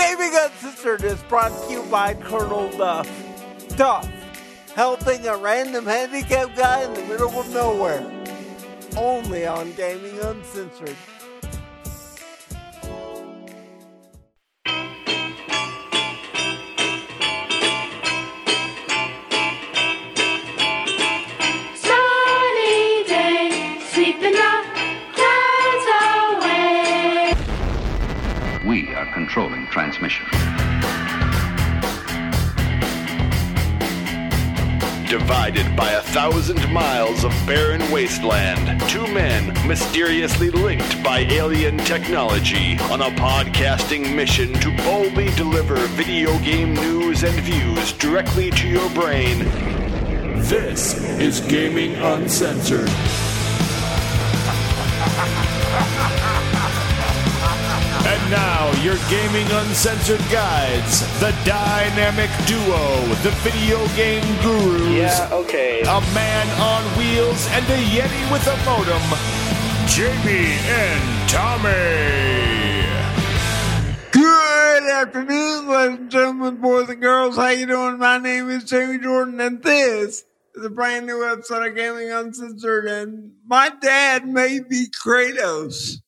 Gaming Uncensored is brought to you by Colonel Duff. Helping a random handicapped guy in the middle of nowhere. Only on Gaming Uncensored. Controlling transmission. Divided by 1,000 miles of barren wasteland, two men mysteriously linked by alien technology on a podcasting mission to boldly deliver video game news and views directly to your brain. This is Gaming Uncensored. And now, your Gaming Uncensored guides, the dynamic duo, the video game gurus, a man on wheels and a Yeti with a modem, Jamie and Tommy. Good afternoon, ladies and gentlemen, boys and girls. How you doing? My name is Jamie Jordan, and this is a brand new episode of Gaming Uncensored, and my dad may be Kratos.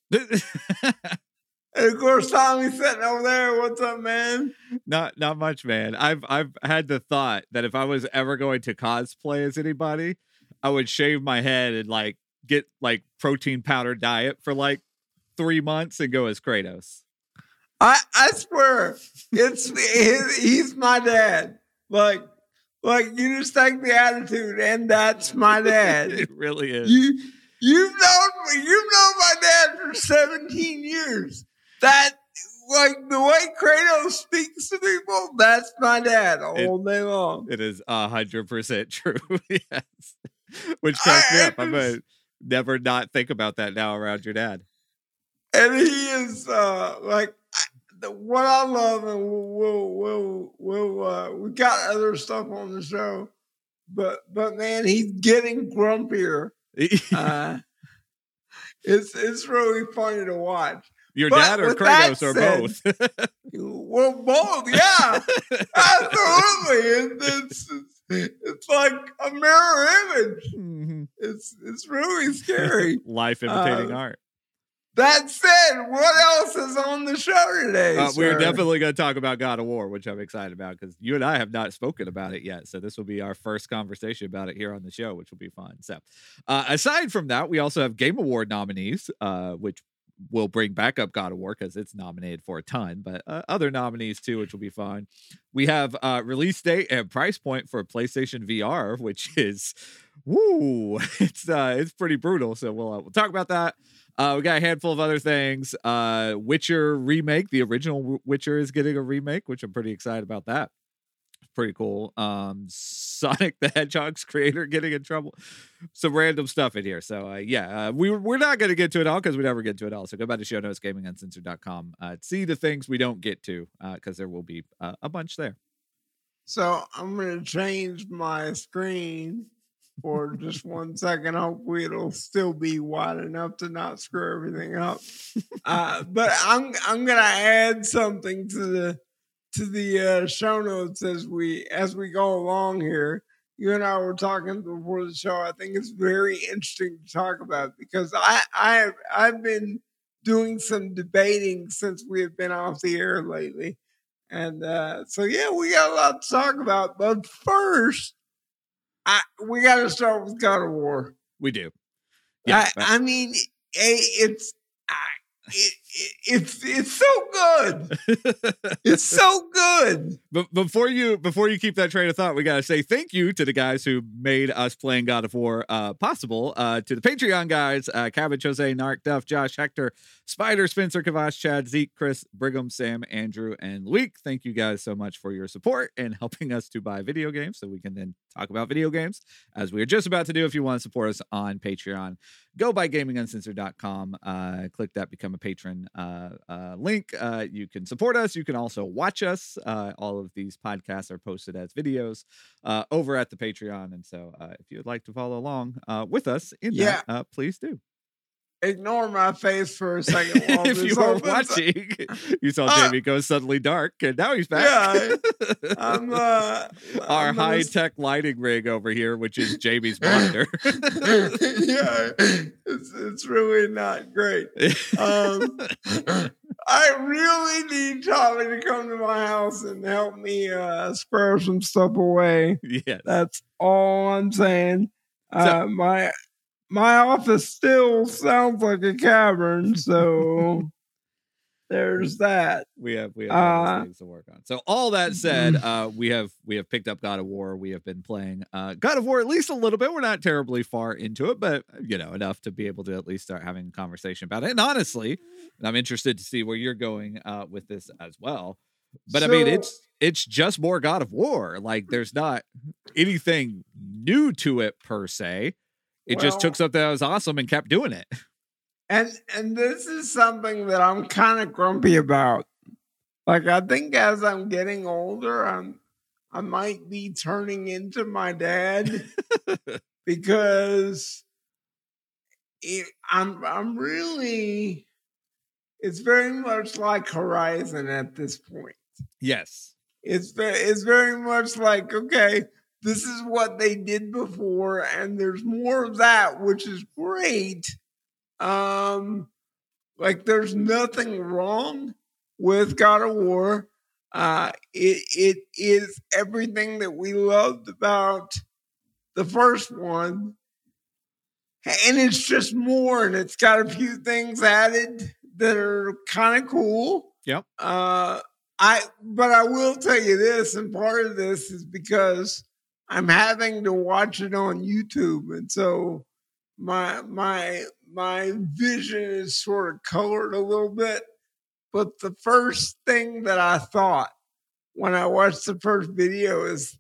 And of course, Tommy's sitting over there. What's up, man? Not much, man. I've had the thought that if I was ever going to cosplay as anybody, I would shave my head and like get like protein powder diet for like 3 months and go as Kratos. I swear, he's my dad. Like you just take the attitude, and that's my dad. It really is. You've known my dad for 17 years. That, like, the way Kratos speaks to people, that's my dad all day long. It is 100% true, yes. Which cracks me up. I'm going to never not think about that now around your dad. And he is, what I love, and we got other stuff on the show, but man, he's getting grumpier. It's really funny to watch. Your dad or Kratos or both? Well, both, yeah. Absolutely. It's like a mirror image. Mm-hmm. It's really scary. Life imitating art. That said, what else is on the show today? We're definitely going to talk about God of War, which I'm excited about because you and I have not spoken about it yet. So this will be our first conversation about it here on the show, which will be fun. So aside from that, we also have Game Award nominees, which will bring back up God of War because it's nominated for a ton, but other nominees too, which will be fun. We have release date and price point for PlayStation VR, which is, it's pretty brutal. So we'll talk about that. We got a handful of other things. Witcher remake. The original Witcher is getting a remake, which I'm pretty excited about that. Pretty cool. Sonic the Hedgehog's creator getting in trouble. Some random stuff in here. So, we're not going to get to it all because we never get to it all. So go back to show notes, gaminguncensored.com. See the things we don't get to because there will be a bunch there. So I'm going to change my screen for just 1 second. Hopefully it'll still be wide enough to not screw everything up. But I'm gonna add something to the show notes as we go along here. You and I were talking before the show. I think it's very interesting to talk about because I've been doing some debating since we have been off the air lately, and we got a lot to talk about. But first, we got to start with God of War. We do. Yeah, it's so good. It's so good. But before you keep that train of thought, we got to say thank you to the guys who made us playing God of War possible. To the Patreon guys, Cabbage, Jose, Narc, Duff, Josh, Hector, Spider, Spencer, Kavash, Chad, Zeke, Chris, Brigham, Sam, Andrew, and Luke. Thank you guys so much for your support and helping us to buy video games so we can then talk about video games, as we are just about to do. If you want to support us on Patreon, go by gaminguncensored.com. Click that Become a Patron link. You can support us. You can also watch us. All of these podcasts are posted as videos over at the Patreon. And so if you would like to follow along with us in that, please do. Ignore my face for a second. If you were watching, you saw Jamie go suddenly dark, and now he's back. Yeah, our high-tech lighting rig over here, which is Jamie's monitor. Yeah, it's really not great. I really need Tommy to come to my house and help me square some stuff away. Yeah, that's all I'm saying. My office still sounds like a cavern, so there's that. We have things to work on. So all that said, we have picked up God of War. We have been playing God of War at least a little bit. We're not terribly far into it, but enough to be able to at least start having a conversation about it. And honestly, I'm interested to see where you're going with this as well. But so, I mean, it's just more God of War. Like, there's not anything new to it per se. It just took something that was awesome and kept doing it. And this is something that I'm kind of grumpy about. Like, I think as I'm getting older, I might be turning into my dad because I'm really, it's very much like Horizon at this point. Yes. It's very much like, okay, this is what they did before, and there's more of that, which is great. Like, there's nothing wrong with God of War. It is everything that we loved about the first one. And it's just more, and it's got a few things added that are kind of cool. Yep. But I will tell you this, and part of this is because I'm having to watch it on YouTube, and so my vision is sort of colored a little bit. But the first thing that I thought when I watched the first video is,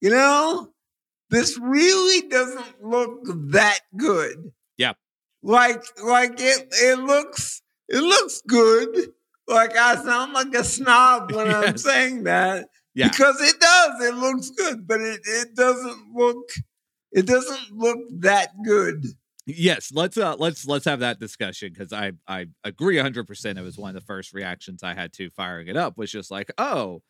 this really doesn't look that good. Yeah. Like it looks good. Like, I sound like a snob when I'm saying that. Yeah. Because it does. It looks good, but it doesn't look that good. Yes, let's have that discussion, because I agree 100%. It was one of the first reactions I had to firing it up was just like, oh,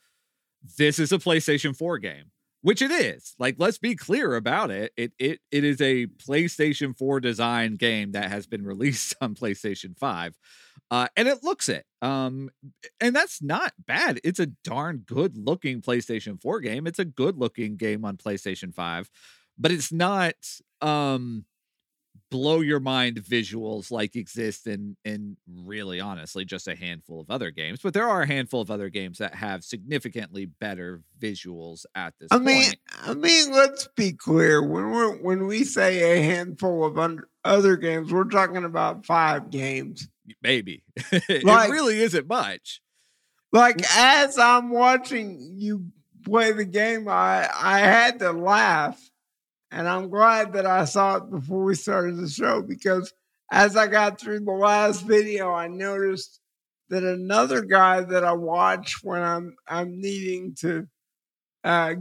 this is a PlayStation 4 game, which it is. Like, let's be clear about it. It is a PlayStation 4 design game that has been released on PlayStation 5. And it looks it. And that's not bad. It's a darn good looking PlayStation 4 game. It's a good looking game on PlayStation 5, but it's not blow your mind visuals like exist in really honestly just a handful of other games. But there are a handful of other games that have significantly better visuals at this point. I mean, let's be clear. When we say a handful of other games, we're talking about 5 games. Maybe. It really isn't much. Like, as I'm watching you play the game, I had to laugh. And I'm glad that I saw it before we started the show, because as I got through the last video, I noticed that another guy that I watch when I'm needing to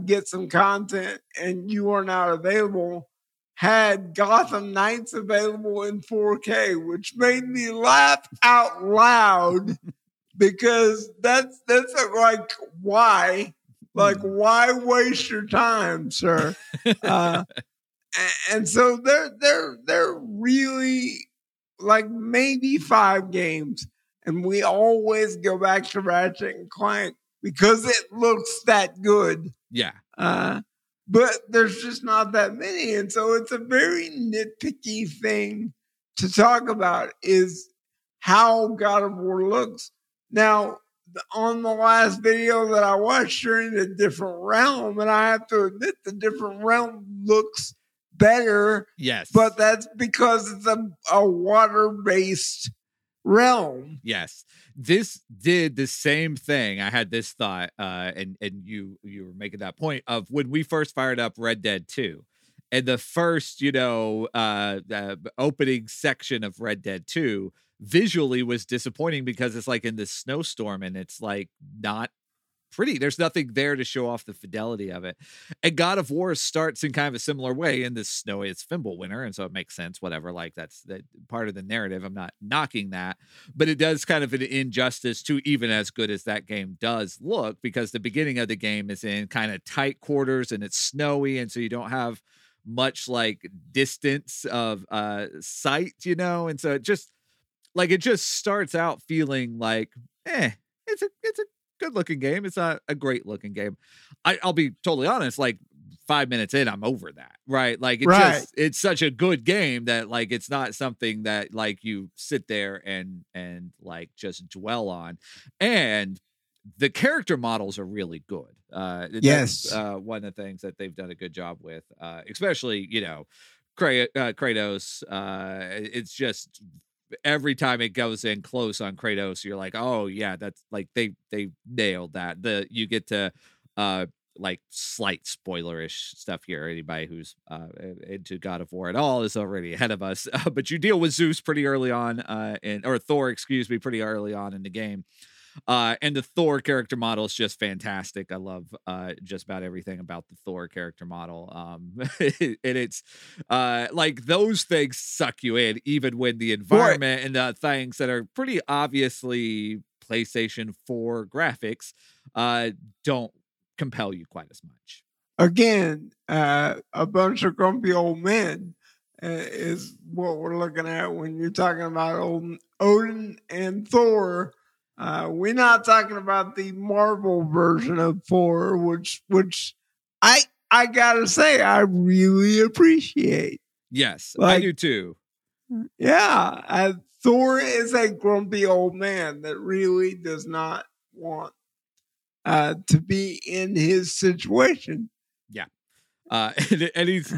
get some content and you are not available had Gotham Knights available in 4K, which made me laugh out loud because that's like, why? Like, why waste your time, sir? And so they're really like maybe 5 games, and we always go back to Ratchet and Clank because it looks that good. Yeah. But there's just not that many. And so it's a very nitpicky thing to talk about is how God of War looks. Now, on the last video that I watched, you're in a different realm. And I have to admit the different realm looks better. Yes. But that's because it's a water-based realm. Yes. This did the same thing. I had this thought, and you were making that point of when we first fired up Red Dead 2, and the first, opening section of Red Dead 2 visually was disappointing because it's like in this snowstorm and it's like not pretty. There's nothing there to show off the fidelity of it. And God of War starts in kind of a similar way in this snowy, it's Fimbul winter, and so it makes sense, whatever. Like, that's the part of the narrative. I'm not knocking that. But it does kind of an injustice to even as good as that game does look, because the beginning of the game is in kind of tight quarters and it's snowy, and so you don't have much like distance of sight, you know? And so it just, like, it just starts out feeling like, it's a good looking game. It's not a great looking game. I'll be totally honest, like 5 minutes in, I'm over that, right? Like, it's right. Just, it's such a good game that, like, it's not something that, like, you sit there and like just dwell on. And the character models are really good. Yes. One of the things that they've done a good job with, especially, you know, Kratos. It's just, every time it goes in close on Kratos, you're like, oh yeah, that's like, they nailed that. You get to like slight spoilerish stuff here. Anybody who's into God of War at all is already ahead of us, but you deal with Zeus pretty early on, or Thor, excuse me, pretty early on in the game. And the Thor character model is just fantastic. I love just about everything about the Thor character model. And it's like, those things suck you in, even when the environment and the things that are pretty obviously PlayStation 4 graphics don't compel you quite as much. Again, a bunch of grumpy old men is what we're looking at when you're talking about Odin and Thor. We're not talking about the Marvel version of 4, which I gotta say, I really appreciate. Yes, like, I do too. Yeah, Thor is a grumpy old man that really does not want to be in his situation. Yeah, and he's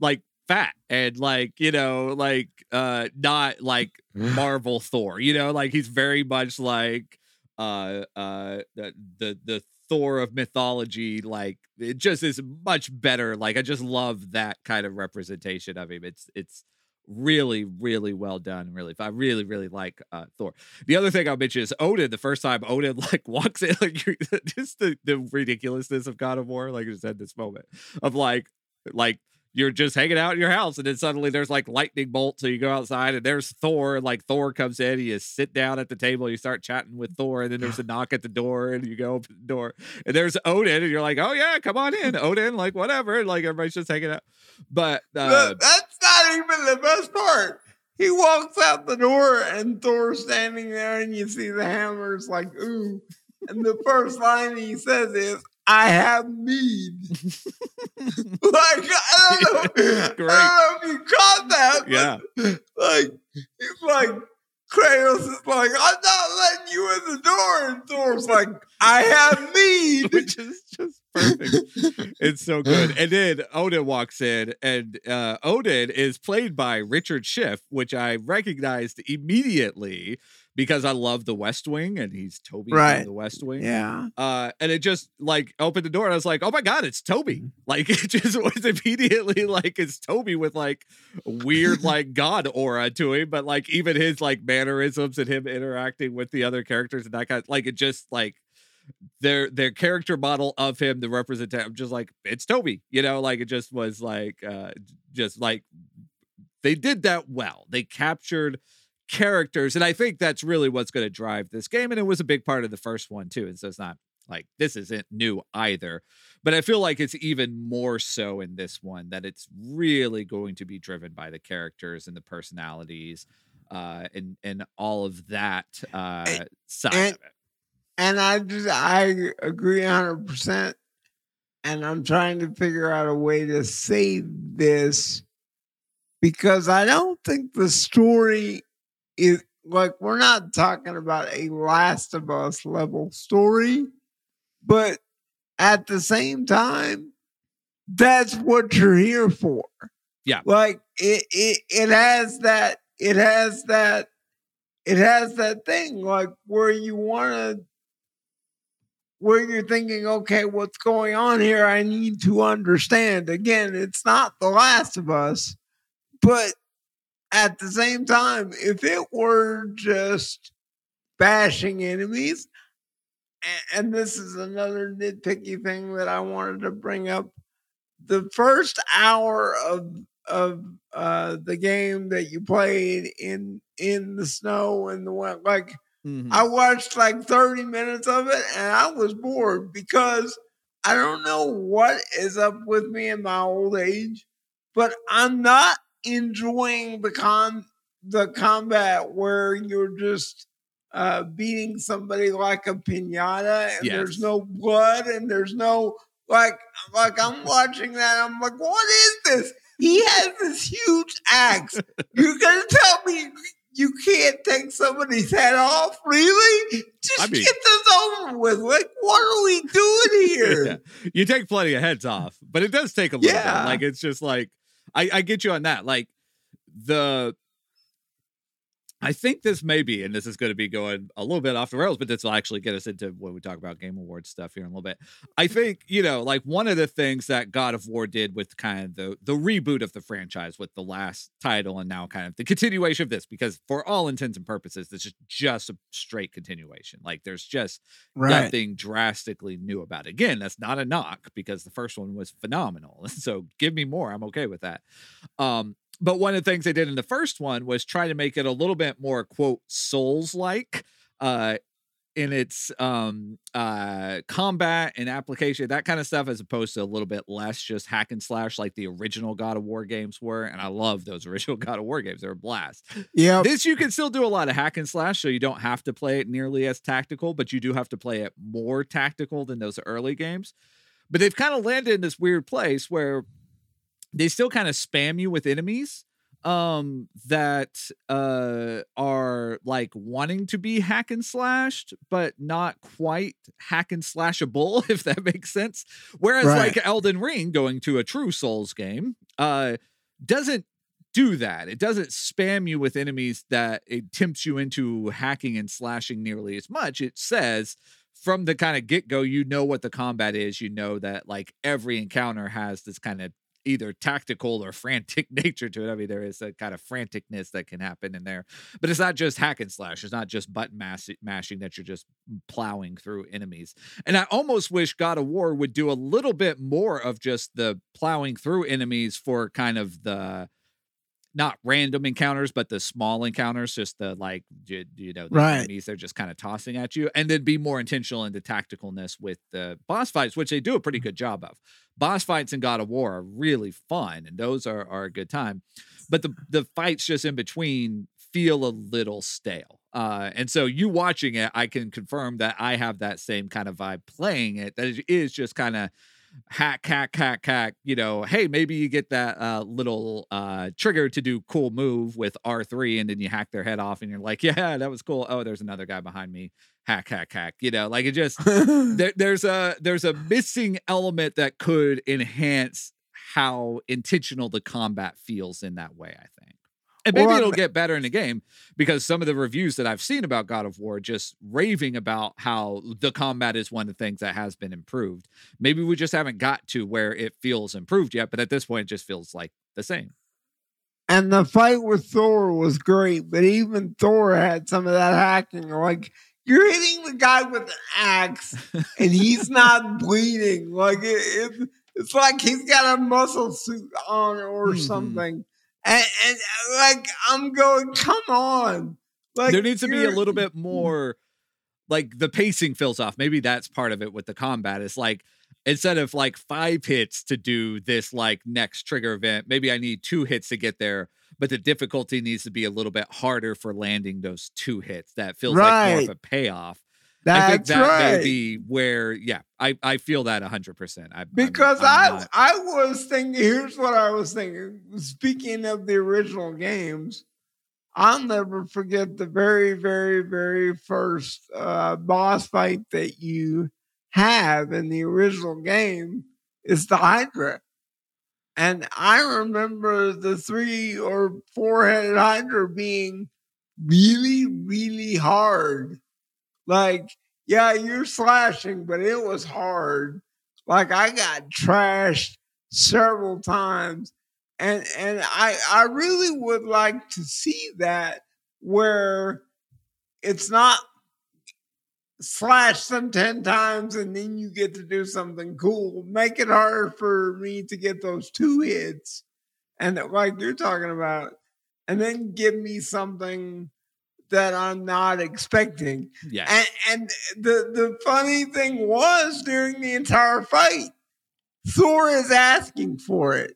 like fat and like, you know, like not like Marvel Thor, you know, like he's very much like the Thor of mythology. Like, it just is much better. Like, I just love that kind of representation of him. It's really, really well done. Really, I really, really like Thor. The other thing I'll mention is Odin. The first time Odin like walks in, like just the ridiculousness of God of War. Like I just had this moment of like. You're just hanging out in your house, and then suddenly there's like lightning bolts. So you go outside, and there's Thor. And like Thor comes in, you sit down at the table, you start chatting with Thor, and then there's a knock at the door, and you go open the door, and there's Odin, and you're like, "Oh yeah, come on in, Odin!" Like whatever, and like everybody's just hanging out. But look, that's not even the best part. He walks out the door, and Thor's standing there, and you see the hammers, like ooh, and the first line he says is, "I have need." Like, I don't know if you caught that. Yeah. Like, it's like, Kratos is like, "I'm not letting you in the door." And Thor's like, "I have need." Which is just perfect. It's so good. And then Odin walks in, and Odin is played by Richard Schiff, which I recognized immediately, because I love The West Wing, and he's Toby from The West Wing. Yeah. And it just like opened the door, and I was like, "Oh my God, it's Toby!" Like, it just was immediately like it's Toby with like weird like God aura to him, but like even his like mannerisms and him interacting with the other characters and that kind of, like, it just like their character model of him, the representation. I'm just like, it's Toby, you know? Like, it just was like just like they did that well. They captured characters, and I think that's really what's going to drive this game, and it was a big part of the first one too, and so it's not like this isn't new either, but I feel like it's even more so in this one, that it's really going to be driven by the characters and the personalities and all of that side of it. And I agree 100%, and I'm trying to figure out a way to save this, because I don't think the story is like, we're not talking about a Last of Us level story, but at the same time, that's what you're here for. Yeah. Like it has that thing, like where you're thinking, okay, what's going on here? I need to understand. Again, it's not The Last of Us, but at the same time, if it were just bashing enemies, and this is another nitpicky thing that I wanted to bring up. The first hour of the game that you played in the snow and the wind, like I watched like 30 minutes of it and I was bored because I don't know what is up with me in my old age, but I'm not enjoying the combat where you're just beating somebody like a piñata and there's no blood and there's no like I'm watching that. I'm like, what is this? He has this huge axe. You're going to tell me you can't take somebody's head off? Really? Get this over with. Like, what are we doing here? Yeah. You take plenty of heads off, but it does take a little bit. Like, it's just like, I get you on that. Like, I think this may be, and this is going to be going a little bit off the rails, but this will actually get us into when we talk about Game Awards stuff here in a little bit. I think, like one of the things that God of War did with kind of the reboot of the franchise with the last title and now kind of the continuation of this, because for all intents and purposes, this is just a straight continuation. Like there's just nothing drastically new about it. Again, that's not a knock because the first one was phenomenal. So give me more. I'm okay with that. But one of the things they did in the first one was try to make it a little bit more, quote, Souls-like in its combat and application, that kind of stuff, as opposed to a little bit less just hack and slash like the original God of War games were. And I love those original God of War games. They're a blast. Yeah. This, you can still do a lot of hack and slash, so you don't have to play it nearly as tactical, but you do have to play it more tactical than those early games. But they've kind of landed in this weird place where they still kind of spam you with enemies that are like wanting to be hack and slashed, but not quite hack and slashable, if that makes sense. Whereas like Elden Ring, going to a true Souls game, doesn't do that. It doesn't spam you with enemies that it tempts you into hacking and slashing nearly as much. It says, from the kind of get-go, you know what the combat is. You know that like every encounter has this kind of either tactical or frantic nature to it. I mean, there is a kind of franticness that can happen in there, but it's not just hack and slash. It's not just button mashing that you're just plowing through enemies. And I almost wish God of War would do a little bit more of just the plowing through enemies for kind of the, not random encounters, but the small encounters, just the like, the enemies they're just kind of tossing at you, and then be more intentional in the tacticalness with the boss fights, which they do a pretty good job of. Boss fights in God of War are really fun, and those are a good time. But the fights just in between feel a little stale. And so you watching it, I can confirm that I have that same kind of vibe playing it, that it is just kind of hack, hey, maybe you get that little trigger to do cool move with R3 and then you hack their head off and you're like, yeah, that was cool. Oh, there's another guy behind me. Hack, like it just, there's a missing element that could enhance how intentional the combat feels in that way, I think. And maybe it'll get better in the game, because some of the reviews that I've seen about God of War just raving about how the combat is one of the things that has been improved. Maybe we just haven't got to where it feels improved yet, but at this point it just feels like the same. And the fight with Thor was great, but even Thor had some of that hacking. Like, you're hitting the guy with an axe and he's not bleeding. Like it's like he's got a muscle suit on or something. And like, I'm going, come on. Like, there needs to be a little bit more, like the pacing feels off. Maybe that's part of it with the combat. It's like, instead of like 5 hits to do this, like next trigger event, maybe I need 2 hits to get there, but the difficulty needs to be a little bit harder for landing those 2 hits. That feels like more of a payoff. That's I think that may be where, I feel that 100%. Because I was thinking, here's what I was thinking. Speaking of the original games, I'll never forget the very, very, very first boss fight that you have in the original game is the Hydra. And I remember the 3 or 4-headed Hydra being really, really hard. Like, yeah, you're slashing, but it was hard. Like, I got trashed several times. And I really would like to see that, where it's not slash them 10 times and then you get to do something cool. Make it hard for me to get those two hits and that, like you're talking about, and then give me something that I'm not expecting. Yeah. And the funny thing was, during the entire fight, Thor is asking for it.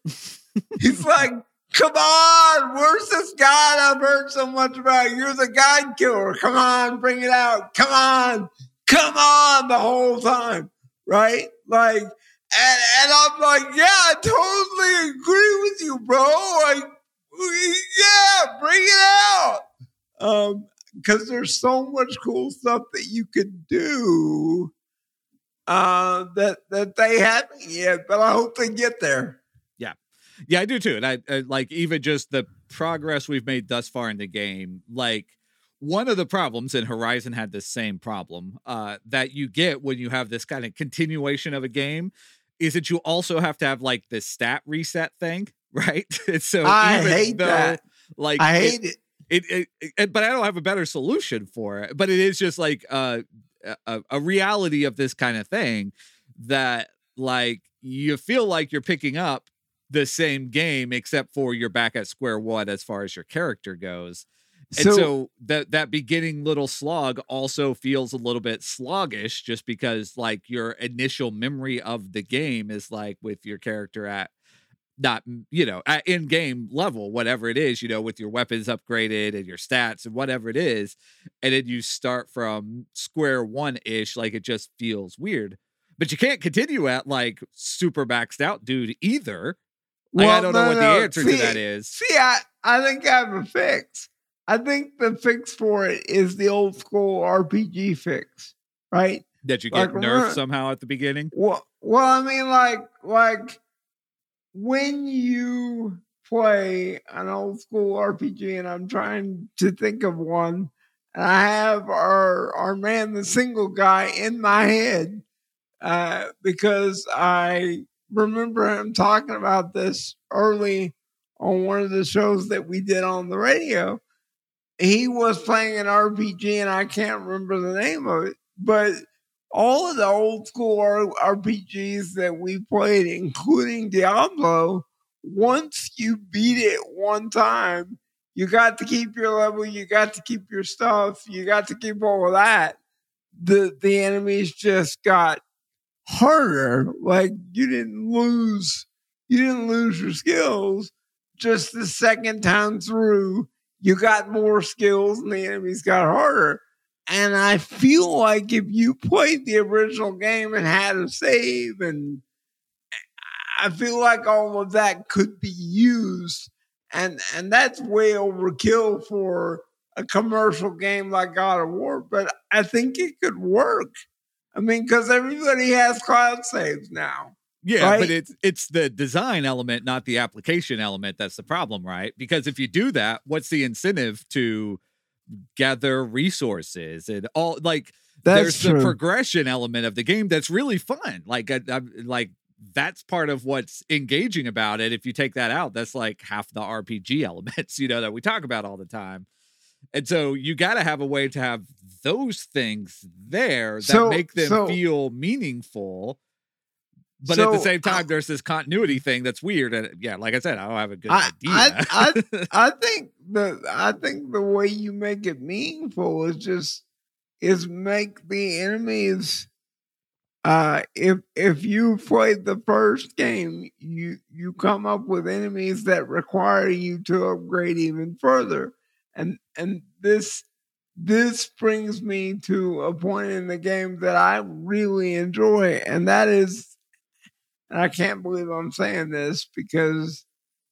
He's like, come on, where's this god I've heard so much about? You're the god killer. Come on, bring it out. Come on. Come on, the whole time. Right? Like, and I'm like, yeah, I totally agree with you, bro. Like, yeah, bring it out. Because there's so much cool stuff that you could do that they haven't yet, but I hope they get there. Yeah, I do too. And I like even just the progress we've made thus far in the game. Like, one of the problems, and Horizon had the same problem, that you get when you have this kind of continuation of a game, is that you also have to have like this stat reset thing, right? So I hate that. Like, I hate it. But I don't have a better solution for it. But it is just like a reality of this kind of thing that, like, you feel like you're picking up the same game, except for you're back at square one as far as your character goes. And so that beginning little slog also feels a little bit sluggish, just because like your initial memory of the game is like with your character at not, you know, at in-game level, whatever it is, you know, with your weapons upgraded and your stats and whatever it is. And then you start from square one-ish, like it just feels weird. But you can't continue at like super maxed out dude either. Like, well, I don't know what the answer to that is. See, I think I have a fix. I think the fix for it is the old school RPG fix, right? That you get like, nerfed somehow at the beginning? Well, I mean, like when you play an old school RPG, and I'm trying to think of one, and I have our man, the single guy, in my head because I remember him talking about this early on one of the shows that we did on the radio. He was playing an RPG and I can't remember the name of it, but all of the old school RPGs that we played, including Diablo, once you beat it one time, you got to keep your level, you got to keep your stuff, you got to keep all of that. The enemies just got harder. Like, you didn't lose your skills. Just the second time through, you got more skills and the enemies got harder. And I feel like if you played the original game and had a save, and I feel like all of that could be used, and that's way overkill for a commercial game like God of War, but I think it could work. I mean, because everybody has cloud saves now. Yeah, right? But it's the design element, not the application element. That's the problem, right? Because if you do that, what's the incentive to gather resources and all? Like, that's there's the progression element of the game that's really fun. Like, I that's part of what's engaging about it. If you take that out, that's like half the RPG elements, you know, that we talk about all the time. And so you got to have a way to have those things there that make them feel meaningful. But at the same time, there's this continuity thing that's weird. And yeah, like I said, I don't have a good idea. I think the way you make it meaningful is just make the enemies. If you played the first game, you come up with enemies that require you to upgrade even further. And this brings me to a point in the game that I really enjoy, and that is, and I can't believe I'm saying this because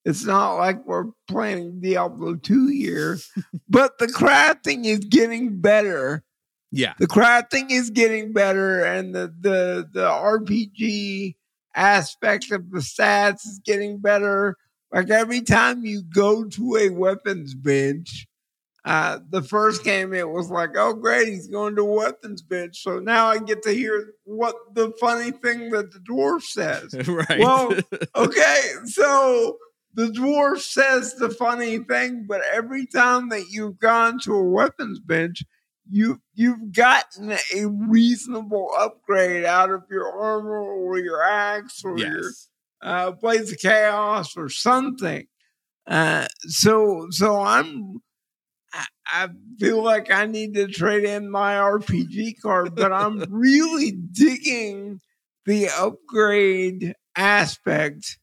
it's not like we're playing Diablo 2 here, but the crafting is getting better. Yeah. The crafting is getting better, and the RPG aspect of the stats is getting better. Like, every time you go to a weapons bench, the first game, it was like, oh, great, he's going to a weapons bench. So now I get to hear what the funny thing that the dwarf says. Right. Well, okay, so the dwarf says the funny thing, but every time that you've gone to a weapons bench, You've gotten a reasonable upgrade out of your armor or your axe or your Blades of Chaos or something. So I feel like I need to trade in my RPG card, but I'm really digging the upgrade aspect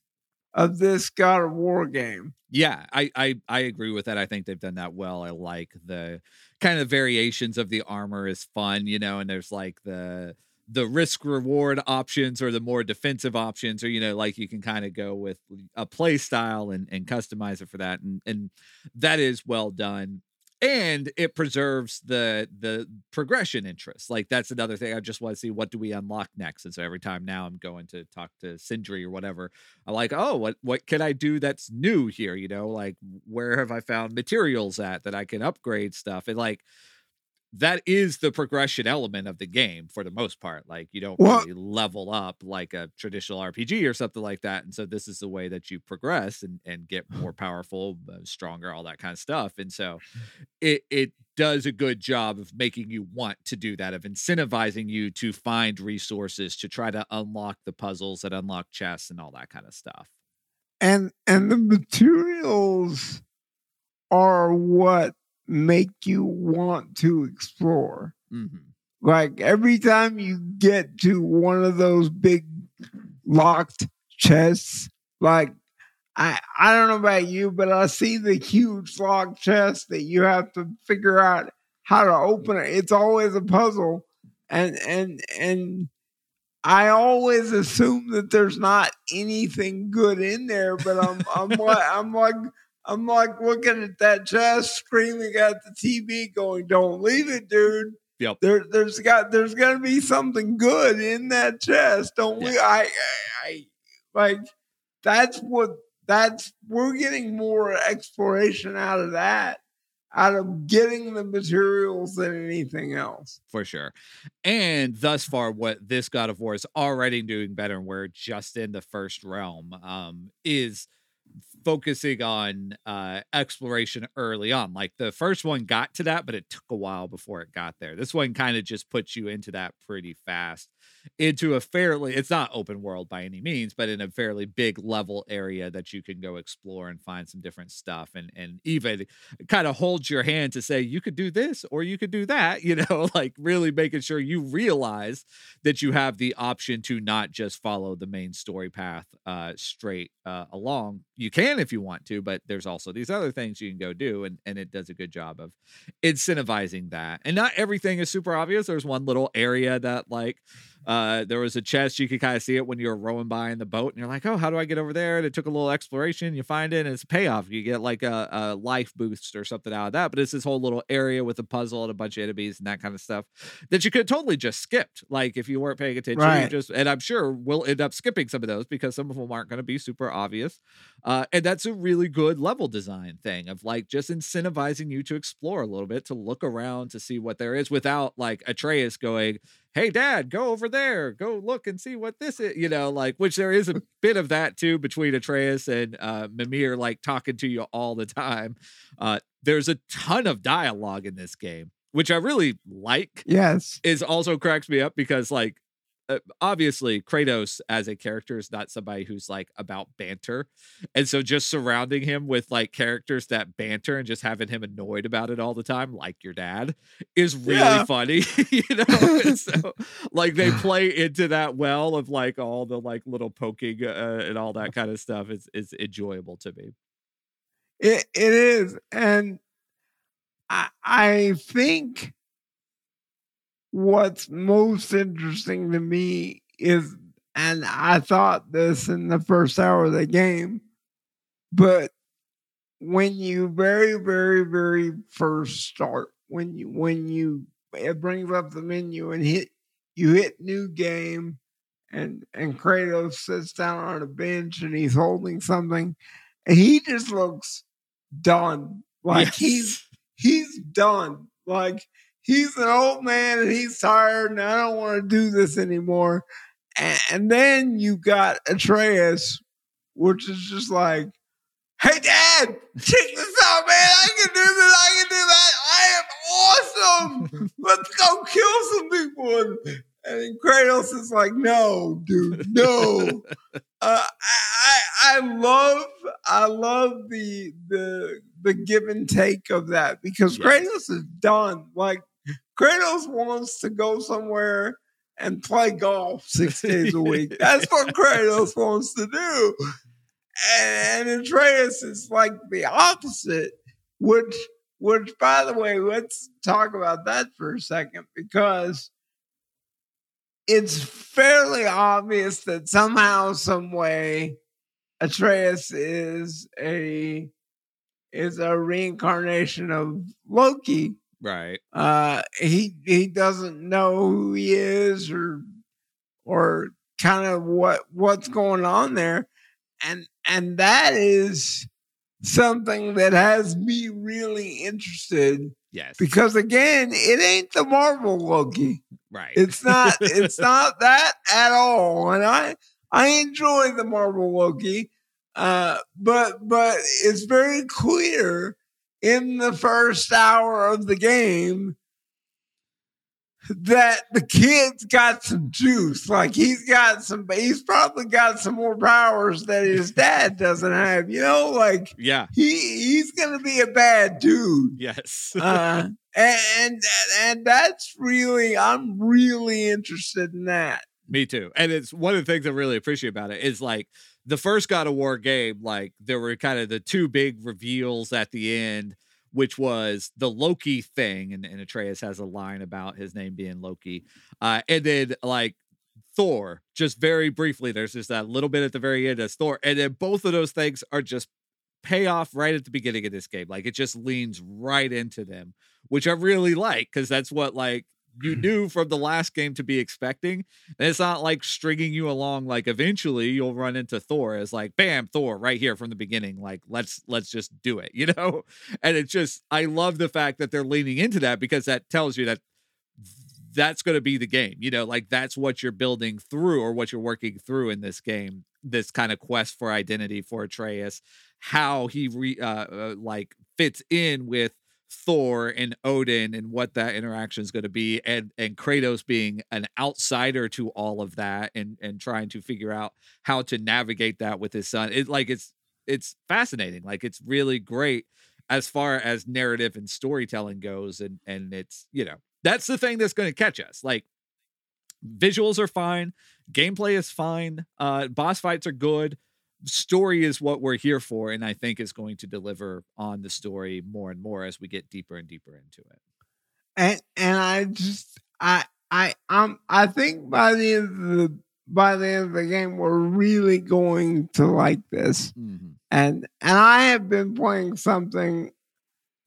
of this God of War game. Yeah, I agree with that. I think they've done that well. I like the kind of variations of the armor is fun, you know, and there's like the risk reward options or the more defensive options, or, you know, like you can kind of go with a play style and customize it for that. And that is well done. And it preserves the progression interest. Like, that's another thing. I just want to see, what do we unlock next? And so every time now I'm going to talk to Sindri or whatever, I'm like, oh, what can I do that's new here? You know, like, where have I found materials at that I can upgrade stuff? And, like, that is the progression element of the game for the most part. Like, you don't really level up like a traditional RPG or something like that. And so this is the way that you progress and get more powerful, stronger, all that kind of stuff. And so it does a good job of making you want to do that, of incentivizing you to find resources, to try to unlock the puzzles that unlock chests and all that kind of stuff. And the materials are what make you want to explore. Mm-hmm. Like, every time you get to one of those big locked chests, like, I don't know about you, but I see the huge locked chest that you have to figure out how to open it. It's always a puzzle, and I always assume that there's not anything good in there, but I'm like looking at that chest, screaming at the TV, going, "Don't leave it, dude." Yep. There's gonna be something good in that chest. Don't leave. I like, we're getting more exploration out of that, out of getting the materials than anything else. For sure. And thus far, what this God of War is already doing better, and we're just in the first realm, is focusing on exploration early on. Like, the first one got to that, but it took a while before it got there. This one kind of just puts you into that pretty fast, into a fairly, it's not open world by any means, but in a fairly big level area that you can go explore and find some different stuff, and even kind of holds your hand to say, you could do this or you could do that, you know, like really making sure you realize that you have the option to not just follow the main story path straight along. You can if you want to, but there's also these other things you can go do, and it does a good job of incentivizing that. And not everything is super obvious. There's one little area that, like, there was a chest, you could kind of see it when you were rowing by in the boat, and you're like, oh, how do I get over there? And it took a little exploration, you find it, and it's a payoff. You get like a life boost or something out of that. But it's this whole little area with a puzzle and a bunch of enemies and that kind of stuff that you could totally just skipped, like, if you weren't paying attention. Right. And I'm sure we'll end up skipping some of those because some of them aren't going to be super obvious. And that's a really good level design thing of, like, just incentivizing you to explore a little bit, to look around, to see what there is, without, like, Atreus going, hey, Dad, go over there, go look and see what this is, you know, like, which there is a bit of that too, between Atreus and Mimir, like, talking to you all the time. There's a ton of dialogue in this game, which I really like. Yes. It also cracks me up because, like, obviously Kratos as a character is not somebody who's, like, about banter, and so just surrounding him with, like, characters that banter and just having him annoyed about it all the time, like your dad, is really funny. You know, and so, like, they play into that well of, like, all the, like, little poking and all that kind of stuff is enjoyable to me. It is, and I think what's most interesting to me is, and I thought this in the first hour of the game, but when you very, very, very first start, when you it brings up the menu and hit new game, and Kratos sits down on a bench and he's holding something, and he just looks done. Like, yes. he's done. Like, he's an old man and he's tired and I don't want to do this anymore. And then you got Atreus, which is just like, hey, Dad, check this out, man. I can do this. I can do that. I am awesome. Let's go kill some people. And Kratos is like, no, dude, no. I love the give and take of that, because Kratos is done. Like, Kratos wants to go somewhere and play golf 6 days a week. That's what Kratos wants to do. And Atreus is like the opposite, which, by the way, let's talk about that for a second, because it's fairly obvious that somehow, some way, Atreus is a reincarnation of Loki. Right. He doesn't know who he is or kind of what's going on there. And that is something that has me really interested. Yes. Because again, it ain't the Marvel Loki. Right. It's not that at all. And I enjoy the Marvel Loki. But it's very clear in the first hour of the game that the kid's got some juice. Like, he's probably got some more powers that his dad doesn't have, you know, like, yeah, he's going to be a bad dude. Yes. and that's really, I'm really interested in that. Me too. And it's one of the things I really appreciate about it is, like, the first God of War game, like, there were kind of the two big reveals at the end, which was the Loki thing. And Atreus has a line about his name being Loki. And then, like, Thor, just very briefly, there's just that little bit at the very end as Thor. And then both of those things are just payoff right at the beginning of this game. Like, it just leans right into them, which I really like, because that's what, like, you knew from the last game to be expecting. And it's not like stringing you along. Like, eventually you'll run into Thor as, like, bam, Thor right here from the beginning. Like, let's just do it, you know? And it's just, I love the fact that they're leaning into that, because that tells you that that's going to be the game, you know, like, that's what you're building through, or what you're working through in this game, this kind of quest for identity for Atreus, how he fits in with Thor and Odin, and what that interaction is going to be, and Kratos being an outsider to all of that, and trying to figure out how to navigate that with his son. It's fascinating. Like, it's really great as far as narrative and storytelling goes, and it's, you know, that's the thing that's going to catch us. Like, visuals are fine, gameplay is fine, boss fights are good. Story is what we're here for, and I think is going to deliver on the story more and more as we get deeper and deeper into it. And I think by the end of the game, we're really going to like this. Mm-hmm. And I have been playing something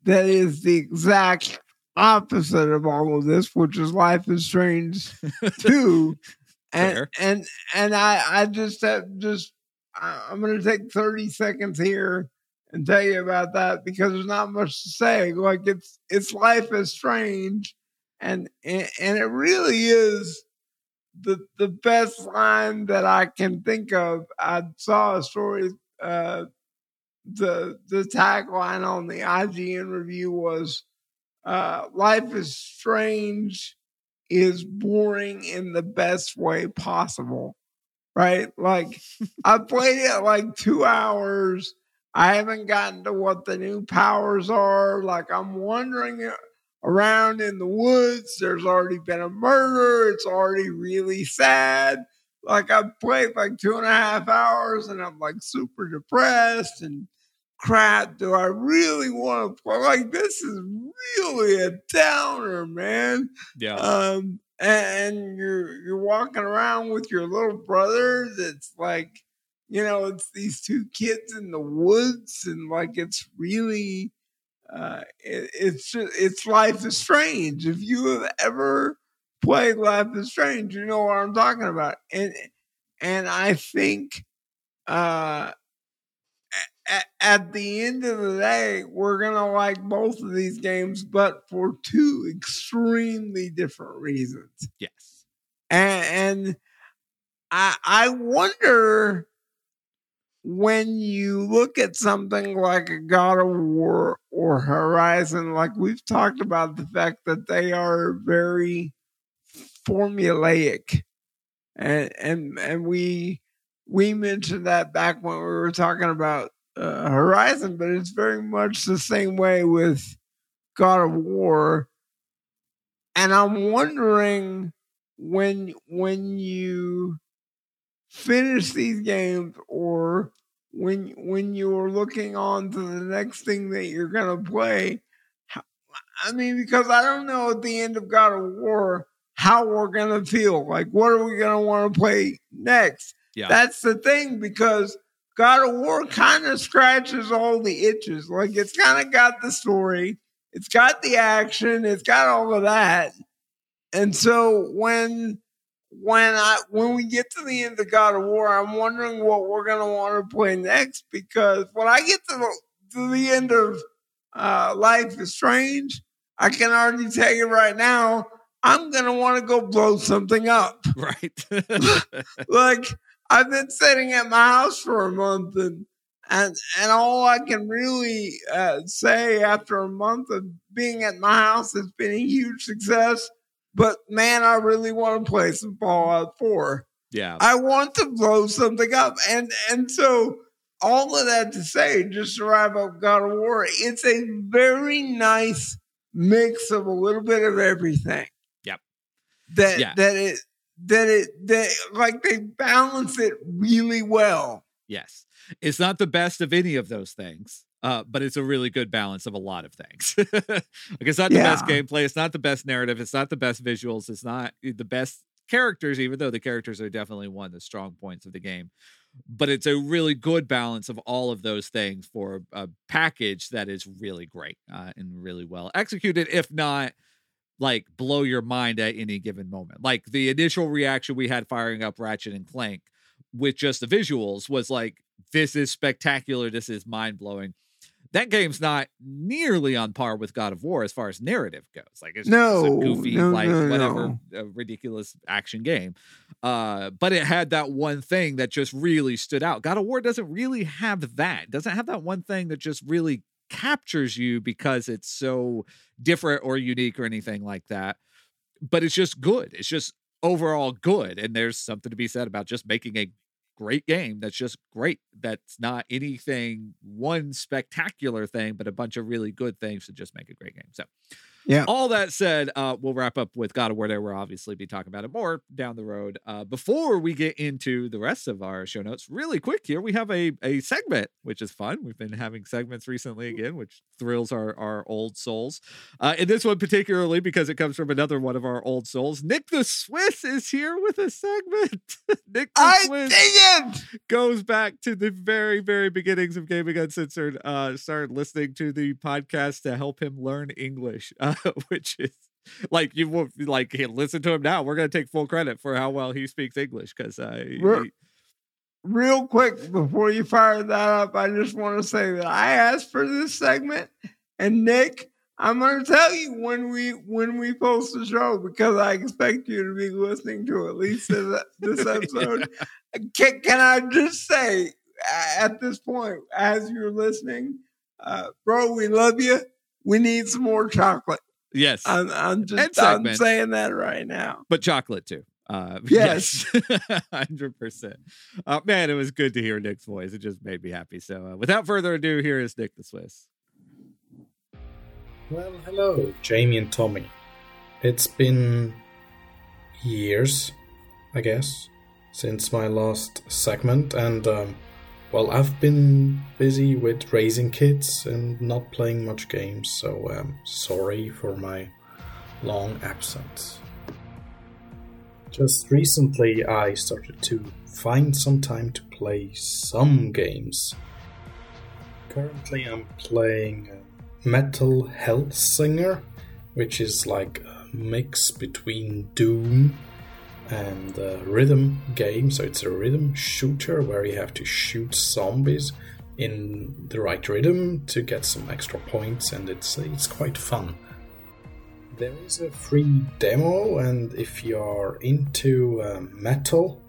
that is the exact opposite of all of this, which is Life is Strange 2. and I just have just. I'm going to take 30 seconds here and tell you about that, because there's not much to say. Like, it's Life is Strange, and it really is the best line that I can think of. I saw a story. The tagline on the IGN review was, "Life is Strange is boring in the best way possible." Right? Like, I played it like 2 hours. I haven't gotten to what the new powers are. Like, I'm wandering around in the woods. There's already been a murder. It's already really sad. Like, I played like 2.5 hours and I'm like super depressed and crap. Do I really want to play? Like, this is really a downer, man. Yeah. And you're walking around with your little brother. That's like, you know, it's these two kids in the woods, and like, it's really, it's Life is Strange. If you have ever played Life is Strange, you know what I'm talking about. And I think, at the end of the day, we're going to like both of these games, but for two extremely different reasons. Yes. And I wonder when you look at something like a God of War or Horizon, like we've talked about the fact that they are very formulaic. And we mentioned that back when we were talking about Horizon, but it's very much the same way with God of War. And I'm wondering when you finish these games, or when you're looking on to the next thing that you're going to play, I mean, because I don't know at the end of God of War how we're going to feel. Like, what are we going to want to play next? Yeah. That's the thing, because God of War kind of scratches all the itches. Like, it's kind of got the story, it's got the action, it's got all of that. And so when we get to the end of God of War, I'm wondering what we're going to want to play next, because when I get to the end of Life is Strange, I can already tell you right now, I'm going to want to go blow something up. Right. Like, I've been sitting at my house for a month, and all I can really say after a month of being at my house, it's been a huge success. But man, I really want to play some Fallout 4. Yeah. I want to blow something up. And so all of that to say, just to wrap up God of War, it's a very nice mix of a little bit of everything. Yep. That like they balance it really well. Yes. It's not the best of any of those things. But it's a really good balance of a lot of things. Like, it's not the best gameplay. It's not the best narrative. It's not the best visuals. It's not the best characters, even though the characters are definitely one of the strong points of the game. But it's a really good balance of all of those things for a package that is really great and really well executed, if not like blow your mind at any given moment. Like, the initial reaction we had firing up Ratchet and Clank with just the visuals was like, this is spectacular. This is mind blowing. That game's not nearly on par with God of War as far as narrative goes. Like, it's just a goofy, ridiculous action game. But it had that one thing that just really stood out. God of War doesn't really have that. It doesn't have that one thing that just really captures you because it's so different or unique or anything like that. But it's just good. It's just overall good. And there's something to be said about just making a great game that's just great, that's not anything one spectacular thing, but a bunch of really good things to just make a great game. So yeah, all that said, we'll wrap up with God of War there. We'll obviously be talking about it more down the road. Before we get into the rest of our show notes, really quick here, we have a segment which is fun. We've been having segments recently again, which thrills our old souls, and this one particularly because it comes from another one of our old souls. Nick the Swiss is here with a segment. Nick the Swiss goes back to the very, very beginnings of Gaming Uncensored, started listening to the podcast to help him learn English, which is like, you will like, listen to him now. We're going to take full credit for how well he speaks English. Cause real quick, before you fire that up, I just want to say that I asked for this segment, and Nick, I'm going to tell you when we post the show, because I expect you to be listening to at least this episode. Yeah. Can I just say at this point, as you're listening, bro, we love you. We need some more chocolate. Yes. I'm saying that right now. But chocolate too. Yes. 100%. Man, it was good to hear Nick's voice. It just made me happy. So without further ado, here is Nick the Swiss. Well, hello, Jamie and Tommy. It's been years, I guess, since my last segment, and well, I've been busy with raising kids and not playing much games, so sorry for my long absence. Just recently I started to find some time to play some games. Currently I'm playing Metal Hellsinger, which is like a mix between Doom and a rhythm game. So it's a rhythm shooter where you have to shoot zombies in the right rhythm to get some extra points, and it's quite fun. There is a free demo, and if you are into metal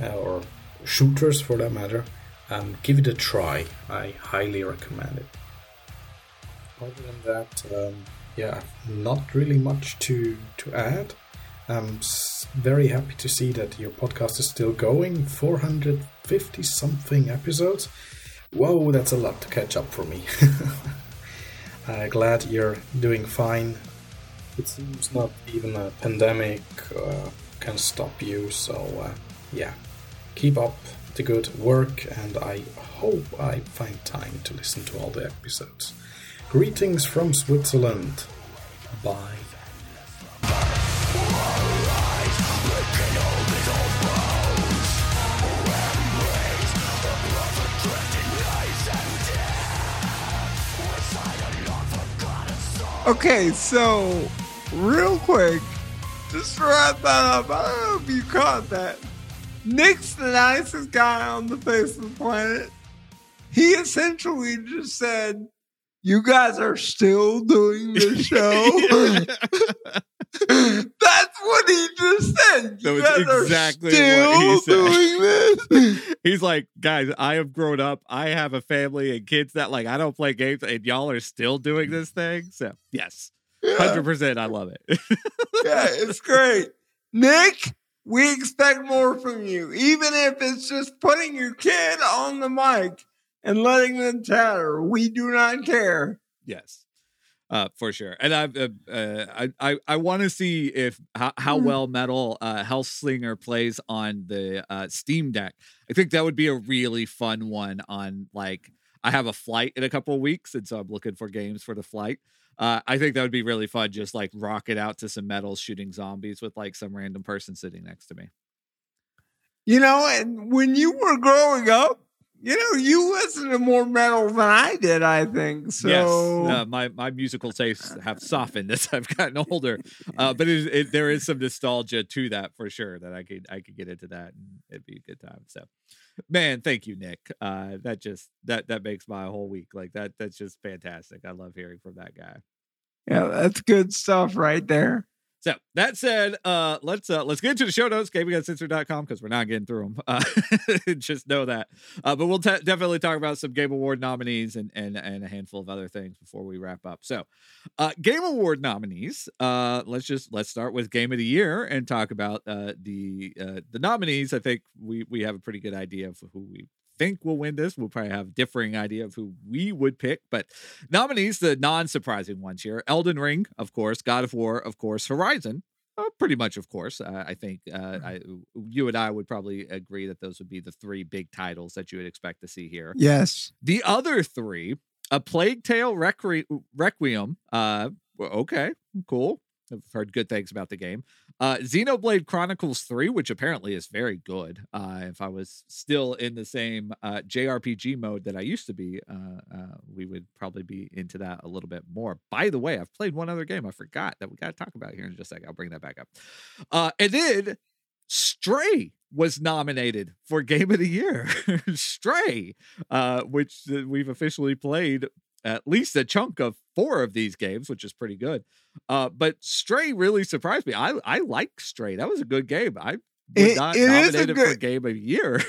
or shooters for that matter, and give it a try. I highly recommend it. Other than that, not really much to add. I'm very happy to see that your podcast is still going. 450 something episodes. Whoa, that's a lot to catch up for me. Glad you're doing fine. It seems not even a pandemic can stop you, so keep up the good work, and I hope I find time to listen to all the episodes. Greetings from Switzerland. Bye. Okay, so real quick, just to wrap that up, I hope you caught that. Nick's the nicest guy on the face of the planet. He essentially just said, "You guys are still doing this show." That's what he just said. It's exactly what he said. Doing this. He's like, guys, I have grown up. I have a family and kids that I don't play games, and y'all are still doing this thing. So yes, 100%. I love it. Yeah, it's great. Nick, we expect more from you, even if it's just putting your kid on the mic and letting them chatter. We do not care. Yes. For sure, and I want to see if how well Metal Hellsinger plays on the Steam Deck. I think that would be a really fun one. On I have a flight in a couple of weeks, and so I'm looking for games for the flight. I think that would be really fun. Just rock it out to some Metal shooting zombies with some random person sitting next to me. You know, and when you were growing up, you know, you listened to more metal than I did, I think. So. Yes, my musical tastes have softened as I've gotten older. But there is some nostalgia to that for sure, that I could get into that, and it'd be a good time. So, man, thank you, Nick. That makes my whole week. That's just fantastic. I love hearing from that guy. Yeah, that's good stuff right there. So that said, let's get into the show notes, gaming.censor.com, because we're not getting through them. Just know that. But we'll definitely talk about some Game Award nominees and a handful of other things before we wrap up. So, Game Award nominees. Let's start with Game of the Year and talk about the nominees. I think we have a pretty good idea of who we think will win this. We'll probably have a differing idea of who we would pick, but nominees, the non-surprising ones here: Elden Ring, of course; God of War, of course; Horizon, pretty much of course. I think you and I would probably agree that those would be the three big titles that you would expect to see here. Yes. The other three: A Plague Tale Requiem. Okay, cool. I've heard good things about the game. Xenoblade Chronicles 3, which apparently is very good. If I was still in the same JRPG mode that I used to be, we would probably be into that a little bit more. By the way, I've played one other game I forgot that we got to talk about here in just a second. I'll bring that back up. And then Stray was nominated for Game of the Year. Stray, which we've officially played at least a chunk of 4 of these games, which is pretty good. But Stray really surprised me. I like Stray. That was a good game. I would not nominate it for Game of the Year.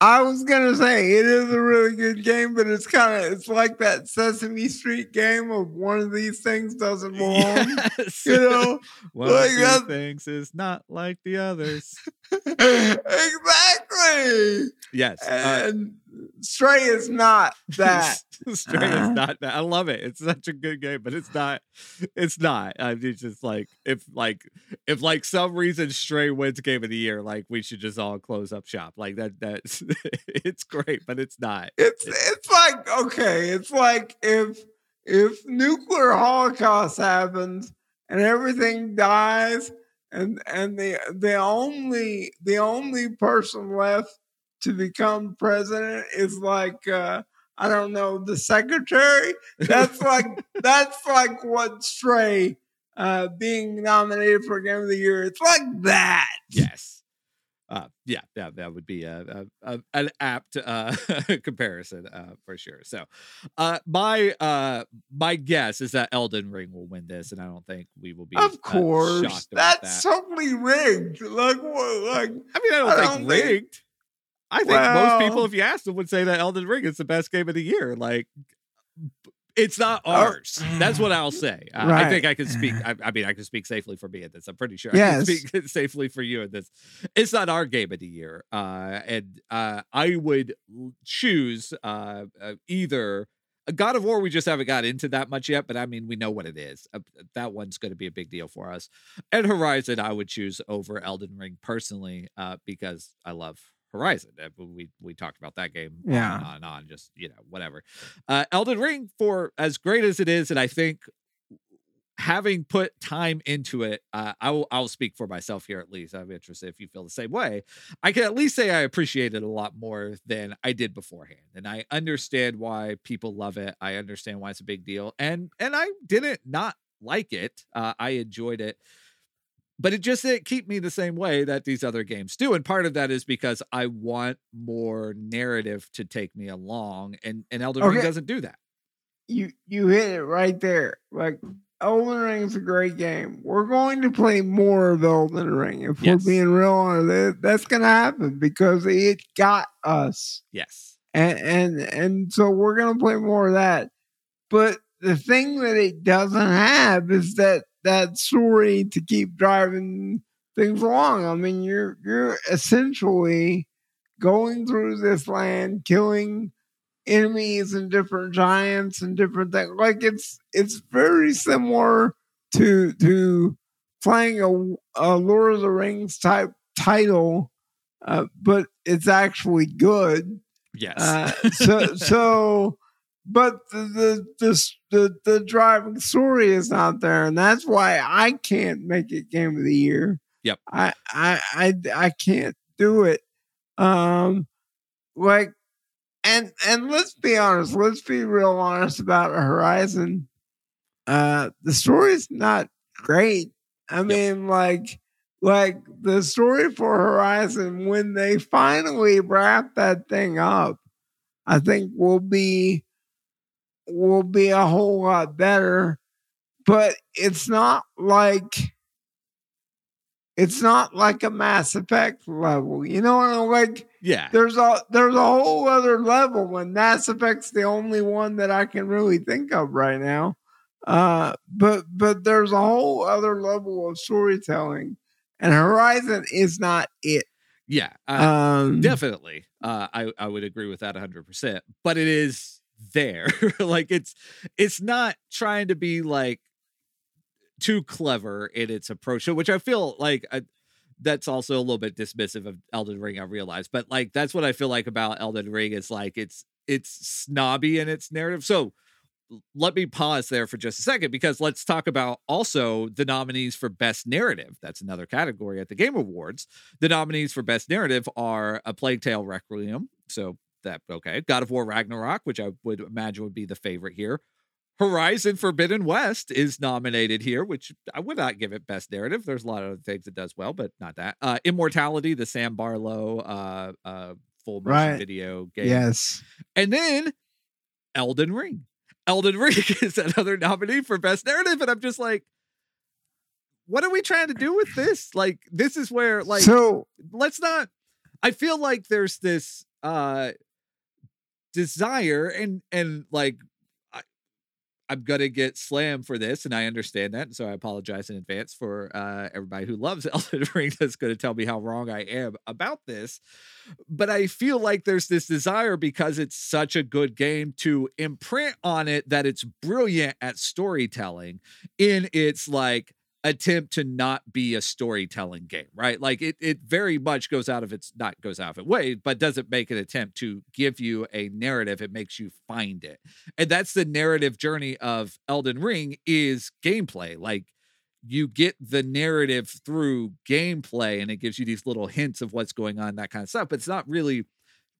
I was going to say, it is a really good game, but it's it's like that Sesame Street game of one of these things doesn't belong. Yes. You know? One of these things is not like the others. Exactly. Yes. And Stray is not that. Stray is not that. I love it. It's such a good game, but it's not. It's not. I mean, it's just if some reason Stray wins Game of the Year, we should just all close up shop. That's it's great, but it's not. It's okay. It's if nuclear holocaust happens and everything dies, and the only person left to become president is I don't know, the secretary. That's that's what Stray being nominated for Game of the Year. It's that. Yes. That would be an apt comparison for sure. So my guess is that Elden Ring will win this, and I don't think we will be, of course, shocked about that. That's totally rigged. I don't think rigged. I think most people, if you asked them, would say that Elden Ring is the best game of the year. Like, it's not ours. That's what I'll say. Right. I think I can speak. I mean, I can speak safely for me at this. I'm pretty sure I can speak safely for you at this. It's not our game of the year. And I would choose either God of War. We just haven't got into that much yet, but I mean, we know what it is. That one's going to be a big deal for us. And Horizon, I would choose over Elden Ring personally, because I love Horizon. We talked about that game on and on, just, you know, whatever. Elden Ring, for as great as it is, and I think having put time into it, I'll speak for myself here at least. I'm interested if you feel the same way. I can at least say I appreciate it a lot more than I did beforehand, and I understand why people love it. I understand why it's a big deal, and I didn't not like it. I enjoyed it. But it just didn't keep me the same way that these other games do. And part of that is because I want more narrative to take me along. And Elden Ring doesn't do that. You hit it right there. Like, Elden Ring is a great game. We're going to play more of Elden Ring. If we're being real on it, that's going to happen because it got us. Yes. And so we're going to play more of that. But the thing that it doesn't have is that story to keep driving things along. I mean, you're essentially going through this land, killing enemies and different giants and different things. Like, it's very similar to playing a Lord of the Rings type title, but it's actually good. Yes. But the driving story is not there, and that's why I can't make it game of the year. Yep, I can't do it. And let's be honest, let's be real honest about Horizon. The story's not great. I mean, like the story for Horizon, when they finally wrap that thing up, I think will be a whole lot better, but it's not like a Mass Effect level. You know what I mean? Like, yeah, there's a whole other level, and Mass Effect's the only one that I can really think of right now. But there's a whole other level of storytelling, and Horizon is not it. Yeah, definitely. I would agree with that 100%, but it is there. Like, it's not trying to be like too clever in its approach, which I feel like that's also a little bit dismissive of Elden Ring, I realize, but like that's what I feel like about Elden Ring is like it's snobby in its narrative. So let me pause there for just a second, because let's talk about also the nominees for Best Narrative. That's another category at the Game Awards. The nominees for Best Narrative are A Plague Tale Requiem, God of War Ragnarok, which I would imagine would be the favorite here. Horizon Forbidden West is nominated here, which I would not give it Best Narrative. There's a lot of other things it does well, but not that. Immortality, the Sam Barlow full motion video game. Yes. And then Elden Ring. Elden Ring is another nominee for Best Narrative, and I'm just like, what are we trying to do with this? Like, this is where, like, so let's not. I feel like there's this desire and like I'm gonna get slammed for this, and I understand that, and so I apologize in advance for everybody who loves Elden Ring that's gonna tell me how wrong I am about this. But I feel like there's this desire, because it's such a good game, to imprint on it that it's brilliant at storytelling in its like attempt to not be a storytelling game, right? Like it very much goes out of its way, but doesn't make an attempt to give you a narrative. It makes you find it. And that's the narrative journey of Elden Ring, is gameplay. Like, you get the narrative through gameplay, and it gives you these little hints of what's going on, that kind of stuff. But it's not really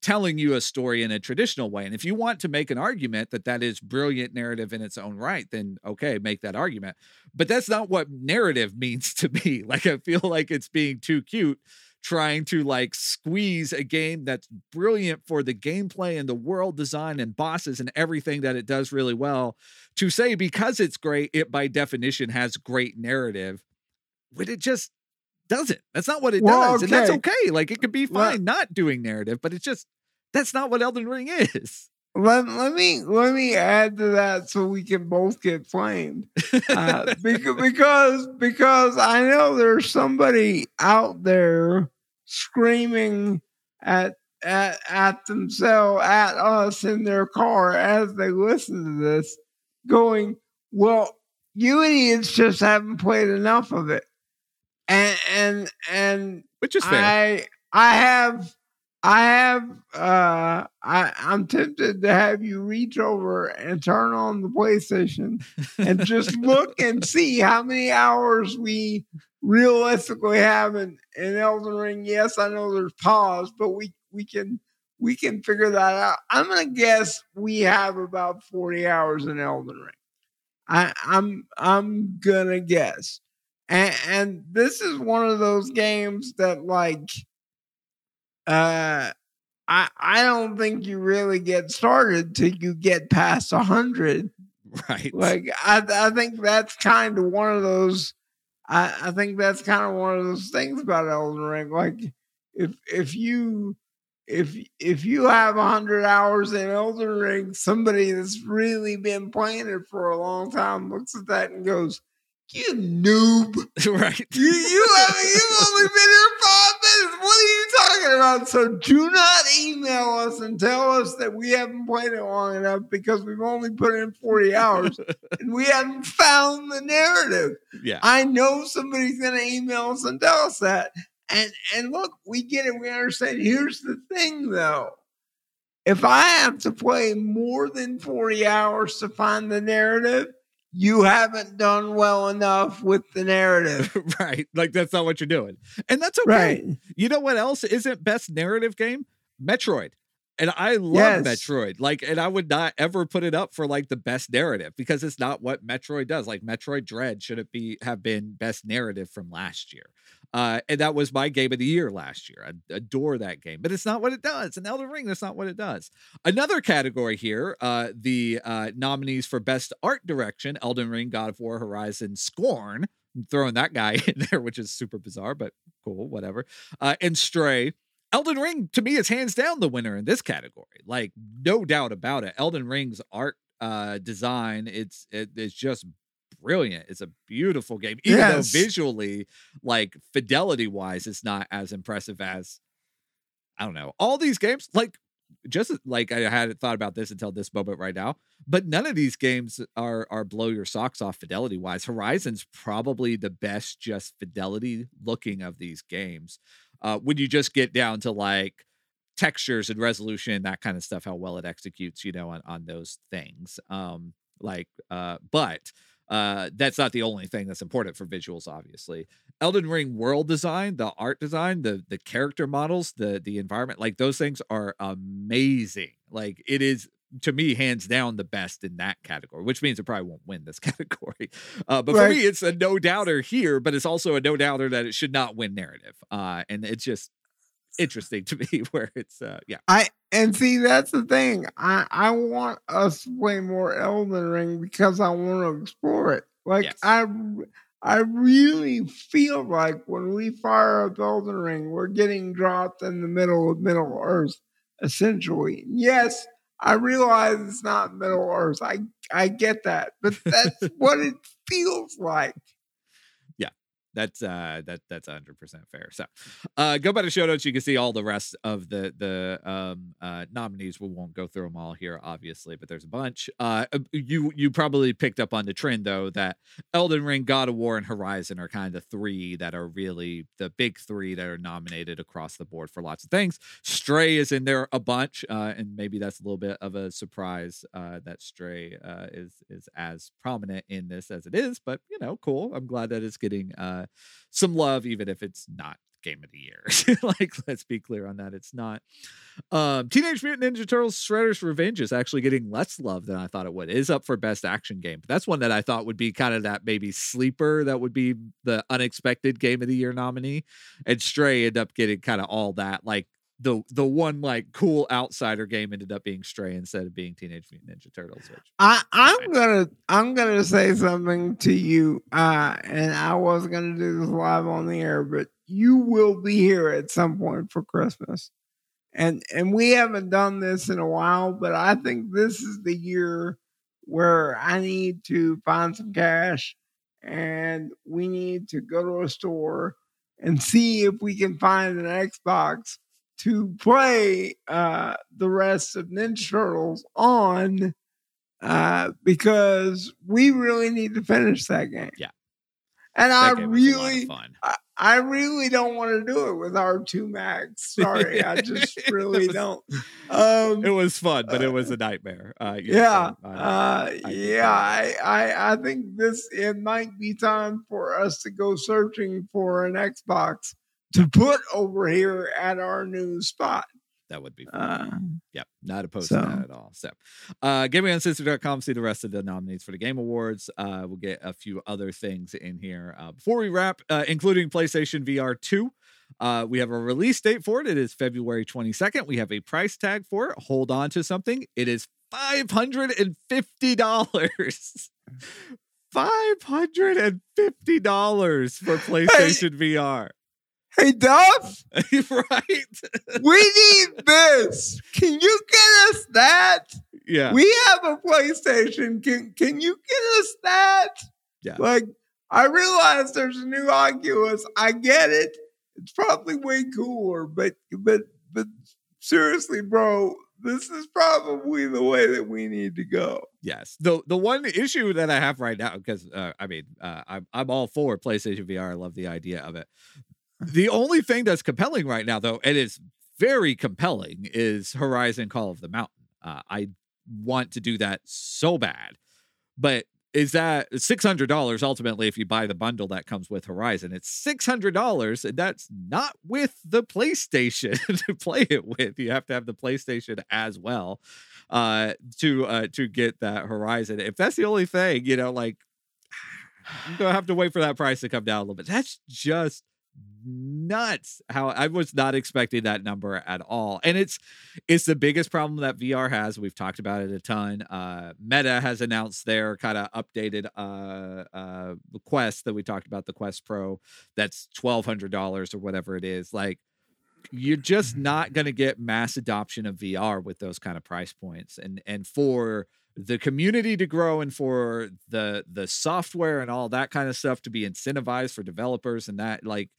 telling you a story in a traditional way. And if you want to make an argument that is brilliant narrative in its own right, then okay, make that argument. But that's not what narrative means to me. Like, I feel like it's being too cute, trying to like squeeze a game that's brilliant for the gameplay and the world design and bosses and everything that it does really well, to say because it's great, it by definition has great narrative, when it just does it. That's not what it does. Okay. And that's okay. Like, it could be fine not doing narrative, but it's just, that's not what Elden Ring is. Let me add to that so we can both get flamed. Because I know there's somebody out there screaming at themselves, at us in their car as they listen to this, going, well, you idiots just haven't played enough of it. And which is fair. I'm tempted to have you reach over and turn on the PlayStation and just look and see how many hours we realistically have in Elden Ring. Yes, I know there's pause, but we can figure that out. I'm gonna guess we have about 40 hours in Elden Ring. I'm gonna guess. And this is one of those games that, like, I don't think you really get started till you get past 100. Right. Like, I think that's kind of one of those. I think that's kind of one of those things about Elden Ring. Like, if you have 100 hours in Elden Ring, somebody that's really been playing it for a long time looks at that and goes, "You noob!" Right? You've only been here 5 minutes. What are you talking about? So do not email us and tell us that we haven't played it long enough, because we've only put in 40 hours and we haven't found the narrative. Yeah, I know somebody's going to email us and tell us that. And look, we get it. We understand. Here's the thing, though. If I have to play more than 40 hours to find the narrative, you haven't done well enough with the narrative. Right. Like, that's not what you're doing. And that's okay. Right. You know what else isn't best narrative game? Metroid. And I love Metroid. Like, and I would not ever put it up for, like, the best narrative, because it's not what Metroid does. Like, Metroid Dread shouldn't have been best narrative from last year. And that was my game of the year last year. I adore that game, but it's not what it does. And Elden Ring, that's not what it does. Another category here, the nominees for best art direction: Elden Ring, God of War, Horizon, Scorn. I'm throwing that guy in there, which is super bizarre, but cool, whatever. And Stray. Elden Ring, to me, is hands down the winner in this category. Like, no doubt about it. Elden Ring's art design, it's just brilliant. It's a beautiful game, even though visually, like, fidelity-wise, it's not as impressive as, I don't know, all these games. Like, just like, I hadn't thought about this until this moment right now, but none of these games are blow your socks off fidelity-wise. Horizon's probably the best just fidelity-looking of these games. When you just get down to, like, textures and resolution, that kind of stuff, how well it executes, you know, on those things. But that's not the only thing that's important for visuals, obviously. Elden Ring world design, the art design, the character models, the environment, like, those things are amazing. Like, it is, to me, hands down the best in that category, which means it probably won't win this category. But for me, it's a no doubter here, but it's also a no doubter that it should not win narrative. And it's just interesting to me where it's, And see, that's the thing. I want us to play more Elden Ring because I want to explore it. Like, yes. I really feel like when we fire up Elden Ring, we're getting dropped in the middle of Middle Earth, essentially. Yes. I realize it's not Middle Earth. I get that, but that's what it feels like. Yeah, that's 100% fair. So, go by the show notes. You can see all the rest of the nominees. We won't go through them all here, obviously, but there's a bunch. You probably picked up on the trend, though, that Elden Ring, God of War, and Horizon are kind of three that are really the big three that are nominated across the board for lots of things. Stray is in there a bunch, and maybe that's a little bit of a surprise that Stray is as prominent in this as it is. But, you know, cool. I'm glad that it's getting some love, even if it's not game of the year. Like, let's be clear on that. It's not. Teenage Mutant Ninja Turtles Shredder's Revenge is actually getting less love than I thought it would. It is up for best action game, but that's one that I thought would be kind of that maybe sleeper that would be the unexpected game of the year nominee. And Stray ended up getting kind of all that. Like, the one, like, cool outsider game ended up being Stray instead of being Teenage Mutant Ninja Turtles. Which I'm gonna say something to you, and I was gonna do this live on the air, but you will be here at some point for Christmas. And we haven't done this in a while, but I think this is the year where I need to find some cash and we need to go to a store and see if we can find an Xbox to play the rest of Ninja Turtles on, because we really need to finish that game. Yeah. And I really don't want to do it with R2 Max. Sorry, I just really don't. It was fun, but it was a nightmare. I think it might be time for us to go searching for an Xbox to put over here at our new spot. That would be fun. Not opposed to that at all. So, GamingUncensored.com, see the rest of the nominees for the Game Awards. We'll get a few other things in here before we wrap, including PlayStation VR 2. We have a release date for it. It is February 22nd. We have a price tag for it. Hold on to something. It is $550. $550 for PlayStation VR. Hey, Duff. Right. We need this. Can you get us that? Yeah. We have a PlayStation. Can you get us that? Yeah. Like, I realize there's a new Oculus. I get it. It's probably way cooler, but seriously, bro, this is probably the way that we need to go. Yes. The one issue that I have right now, because I'm all for PlayStation VR. I love the idea of it. The only thing that's compelling right now, though, and it's very compelling, is Horizon Call of the Mountain. I want to do that so bad. But is that $600 ultimately if you buy the bundle that comes with Horizon? It's $600, and that's not with the PlayStation to play it with. You have to have the PlayStation as well to get that Horizon. If that's the only thing, you know, like, I'm going to have to wait for that price to come down a little bit. That's just nuts. How I was not expecting that number at all, and it's the biggest problem that VR has. We've talked about it a ton. Meta has announced their kind of updated Quest that we talked about, the Quest Pro. That's $1,200 or whatever it is. Like, you're just not going to get mass adoption of VR with those kind of price points, and for the community to grow and for the software and all that kind of stuff to be incentivized for developers and that, like,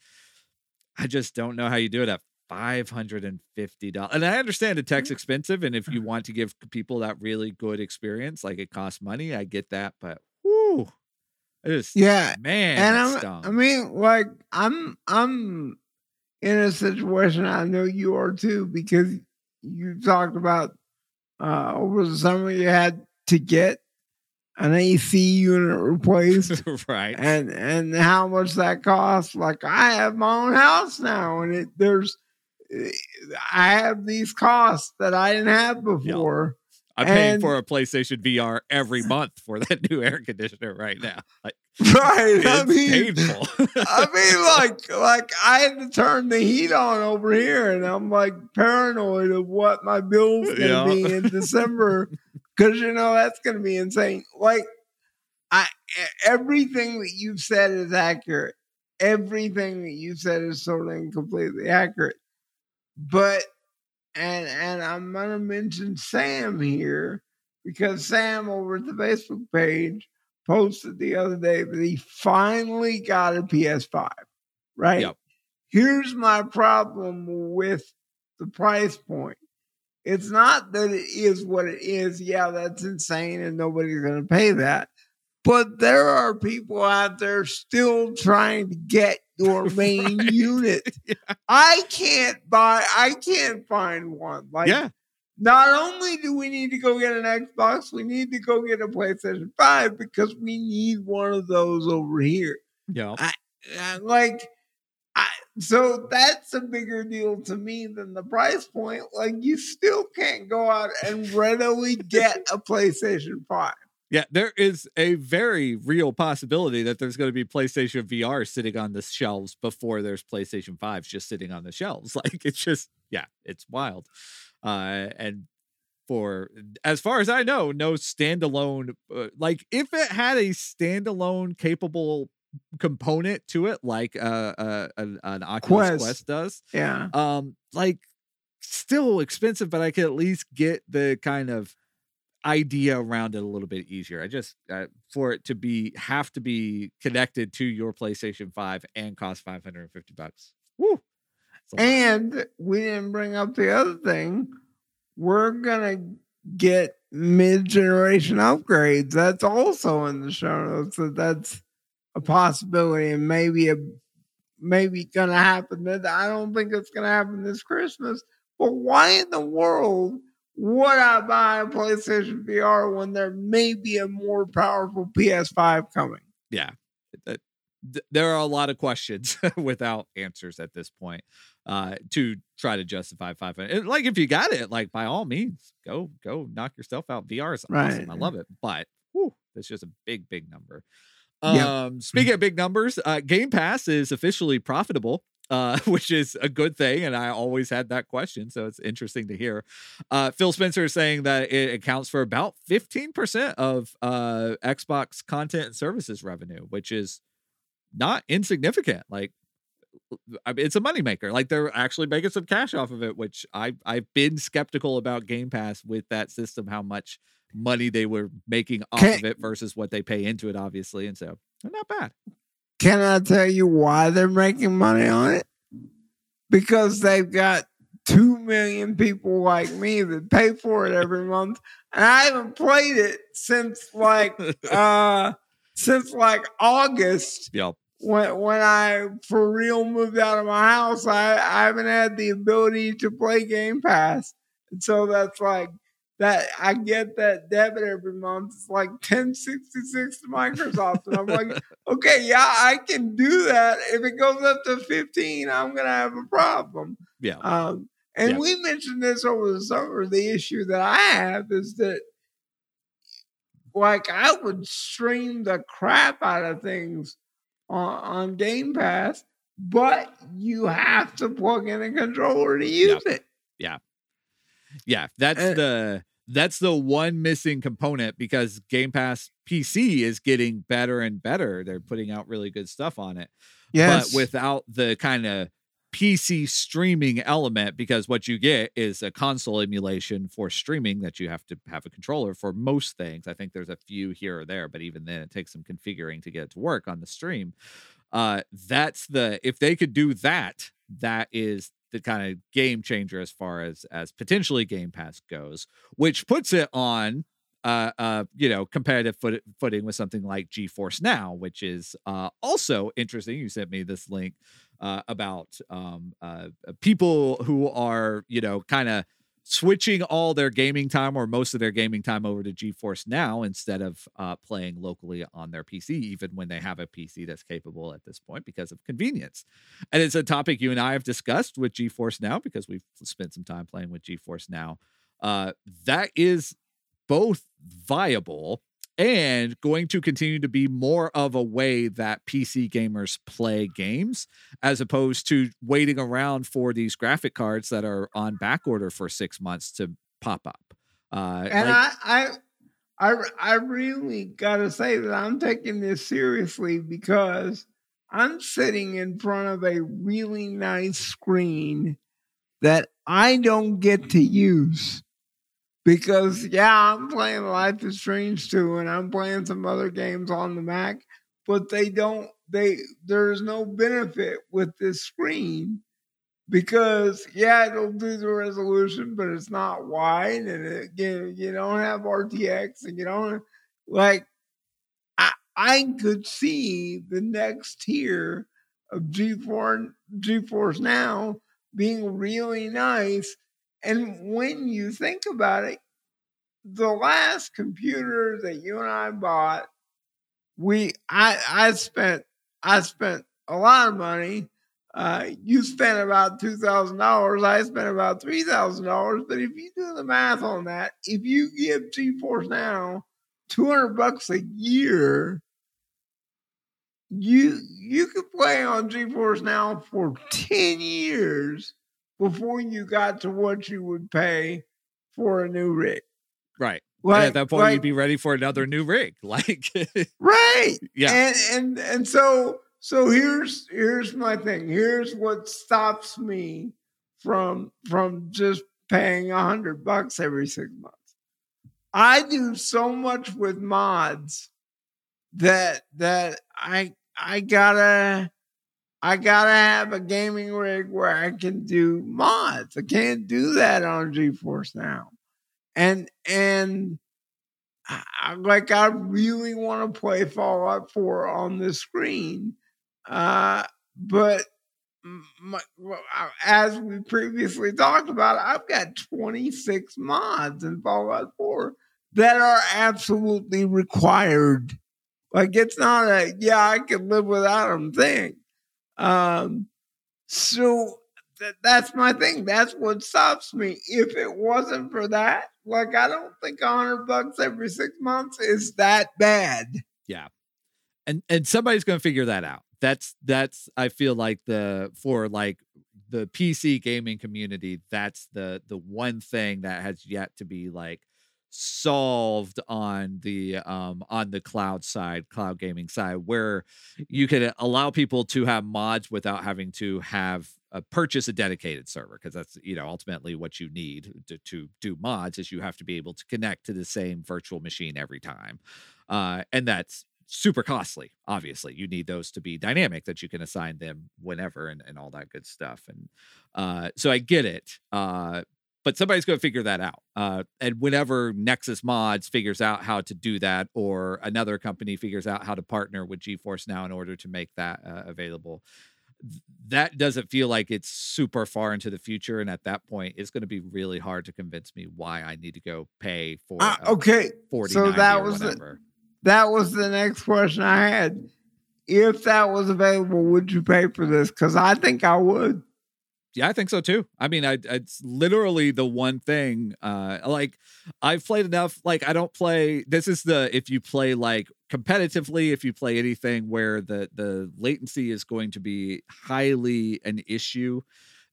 I just don't know how you do it at $550. And I understand the tech's expensive, and if you want to give people that really good experience, like, it costs money. I get that, but whoo, man. And I'm in a situation. I know you are too, because you talked about over the summer you had to get an AC unit replaced. Right. And how much that costs. Like, I have my own house now, and I have these costs that I didn't have before. I'm paying for a PlayStation VR every month for that new air conditioner right now. Like, right. Painful. Like I had to turn the heat on over here, and I'm like paranoid of what my bill's gonna be in December, because you know that's gonna be insane. Like, everything that you've said is accurate. Everything that you've said is totally and completely accurate. But And I'm going to mention Sam here, because Sam over at the Facebook page posted the other day that he finally got a PS5, right? Yep. Here's my problem with the price point. It's not that it is what it is. Yeah, that's insane, and nobody's going to pay that. But there are people out there still trying to get your main unit. Yeah. I can't find one. Like, Not only do we need to go get an Xbox, we need to go get a PlayStation 5, because we need one of those over here. Yeah. So that's a bigger deal to me than the price point. Like, you still can't go out and readily get a PlayStation 5. Yeah, there is a very real possibility that there's going to be PlayStation VR sitting on the shelves before there's PlayStation 5s just sitting on the shelves. Like, it's just, it's wild. And for, as far as I know, no standalone, like, if it had a standalone capable component to it, like an Oculus Quest does. Yeah. Like, still expensive, but I could at least get the kind of idea around it a little bit easier. I just for it to be have to be connected to your PlayStation 5 and cost $550. Woo! And we didn't bring up the other thing. We're gonna get mid-generation upgrades. That's also in the show notes. So that's a possibility, and maybe gonna happen. I don't think it's gonna happen this Christmas. But why in the world would I buy a PlayStation VR when there may be a more powerful PS5 coming? Yeah. There are a lot of questions without answers at this point to try to justify $500. Like, if you got it, like, by all means, go knock yourself out. VR is awesome. Right. I love it. But that's just a big number. Yep. Speaking of big numbers, Game Pass is officially profitable. Which is a good thing, and I always had that question, so it's interesting to hear. Phil Spencer is saying that it accounts for about 15% of Xbox content and services revenue, which is not insignificant. Like, it's a moneymaker. Like, they're actually making some cash off of it, which I've been skeptical about Game Pass with that system, how much money they were making off of it versus what they pay into it, obviously, and so they're not bad. Can I tell you why they're making money on it? Because they've got 2 million people like me that pay for it every month, and I haven't played it since like August. Yep. When I for real moved out of my house, I haven't had the ability to play Game Pass, and so that's like that. I get that debit every month. It's like $10.66 to Microsoft. And I'm like, okay, yeah, I can do that. If it goes up to 15, I'm going to have a problem. Yeah. We mentioned this over the summer. The issue that I have is that, like, I would stream the crap out of things on Game Pass, but you have to plug in a controller to use it. Yeah. Yeah. That's the one missing component, because Game Pass PC is getting better and better. They're putting out really good stuff on it. Yes. But without the kind of PC streaming element, because what you get is a console emulation for streaming that you have to have a controller for most things. I think there's a few here or there, but even then it takes some configuring to get it to work on the stream. If they could do that, that is the kind of game changer as far as potentially Game Pass goes, which puts it on competitive footing with something like GeForce Now, which is also interesting. You sent me this link about people who are, you know, kind of switching all their gaming time or most of their gaming time over to GeForce Now instead of playing locally on their PC, even when they have a PC that's capable at this point, because of convenience. And it's a topic you and I have discussed with GeForce Now, because we've spent some time playing with GeForce Now. That is both viable and going to continue to be more of a way that PC gamers play games, as opposed to waiting around for these graphic cards that are on back order for 6 months to pop up. And like, I really got to say that I'm taking this seriously, because I'm sitting in front of a really nice screen that I don't get to use. Because, yeah, I'm playing Life is Strange 2, and I'm playing some other games on the Mac, but there's no benefit with this screen, because, yeah, it'll do the resolution, but it's not wide, and again, you don't have RTX, and you don't, like, I could see the next tier of GeForce Now being really nice. And when you think about it, the last computer that you and I bought, I spent a lot of money. You spent about $2,000. I spent about $3,000. But if you do the math on that, if you give GeForce Now $200 a year, you could play on GeForce Now for 10 years. Before you got to what you would pay for a new rig. Right. Right, at that point, right. You'd be ready for another new rig, like right. Yeah, and so here's my thing. Here's what stops me from just paying $100 every 6 months. I do so much with mods that I gotta have a gaming rig where I can do mods. I can't do that on GeForce Now. And I really want to play Fallout 4 on the screen. But as we previously talked about, I've got 26 mods in Fallout 4 that are absolutely required. Like, it's not I could live without them thing. So that's my thing. That's what stops me. If it wasn't for that, like, I don't think $100 every 6 months is that bad. Yeah. And somebody's going to figure that out. That's I feel like the PC gaming community, that's the one thing that has yet to be like solved on the cloud gaming side, where you can allow people to have mods without having to purchase a dedicated server, because that's ultimately what you need to do mods, is you have to be able to connect to the same virtual machine every time, and that's super costly. Obviously, you need those to be dynamic, that you can assign them whenever and all that good stuff. And so I get it, but somebody's going to figure that out. And whenever Nexus Mods figures out how to do that, or another company figures out how to partner with GeForce Now in order to make that available, that doesn't feel like it's super far into the future. And at that point, it's going to be really hard to convince me why I need to go pay for $40 so that was whatever. That was the next question I had. If that was available, would you pay for this? Because I think I would. Yeah, I think so too. I mean, it's literally the one thing, I've played enough. Like, I don't play, if you play like competitively, if you play anything where the latency is going to be highly an issue,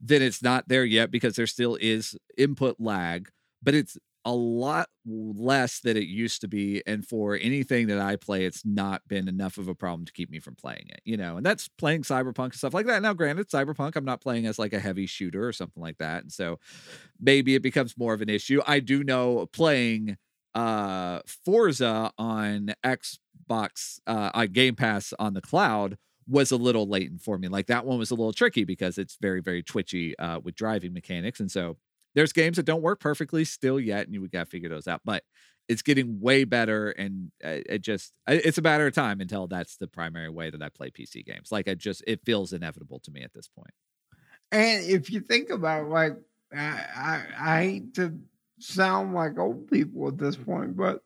then it's not there yet, because there still is input lag, but it's a lot less than it used to be. And for anything that I play, it's not been enough of a problem to keep me from playing it, and that's playing Cyberpunk and stuff like that. Now, granted, Cyberpunk, I'm not playing as like a heavy shooter or something like that. And so maybe it becomes more of an issue. I do know playing Forza on Xbox, on Game Pass on the cloud, was a little latent for me. Like, that one was a little tricky because it's very, very twitchy with driving mechanics. And so there's games that don't work perfectly still yet, and you got to figure those out. But it's getting way better, and it's a matter of time until that's the primary way that I play PC games. Like, it feels inevitable to me at this point. And if you think about, like, I hate to sound like old people at this point, but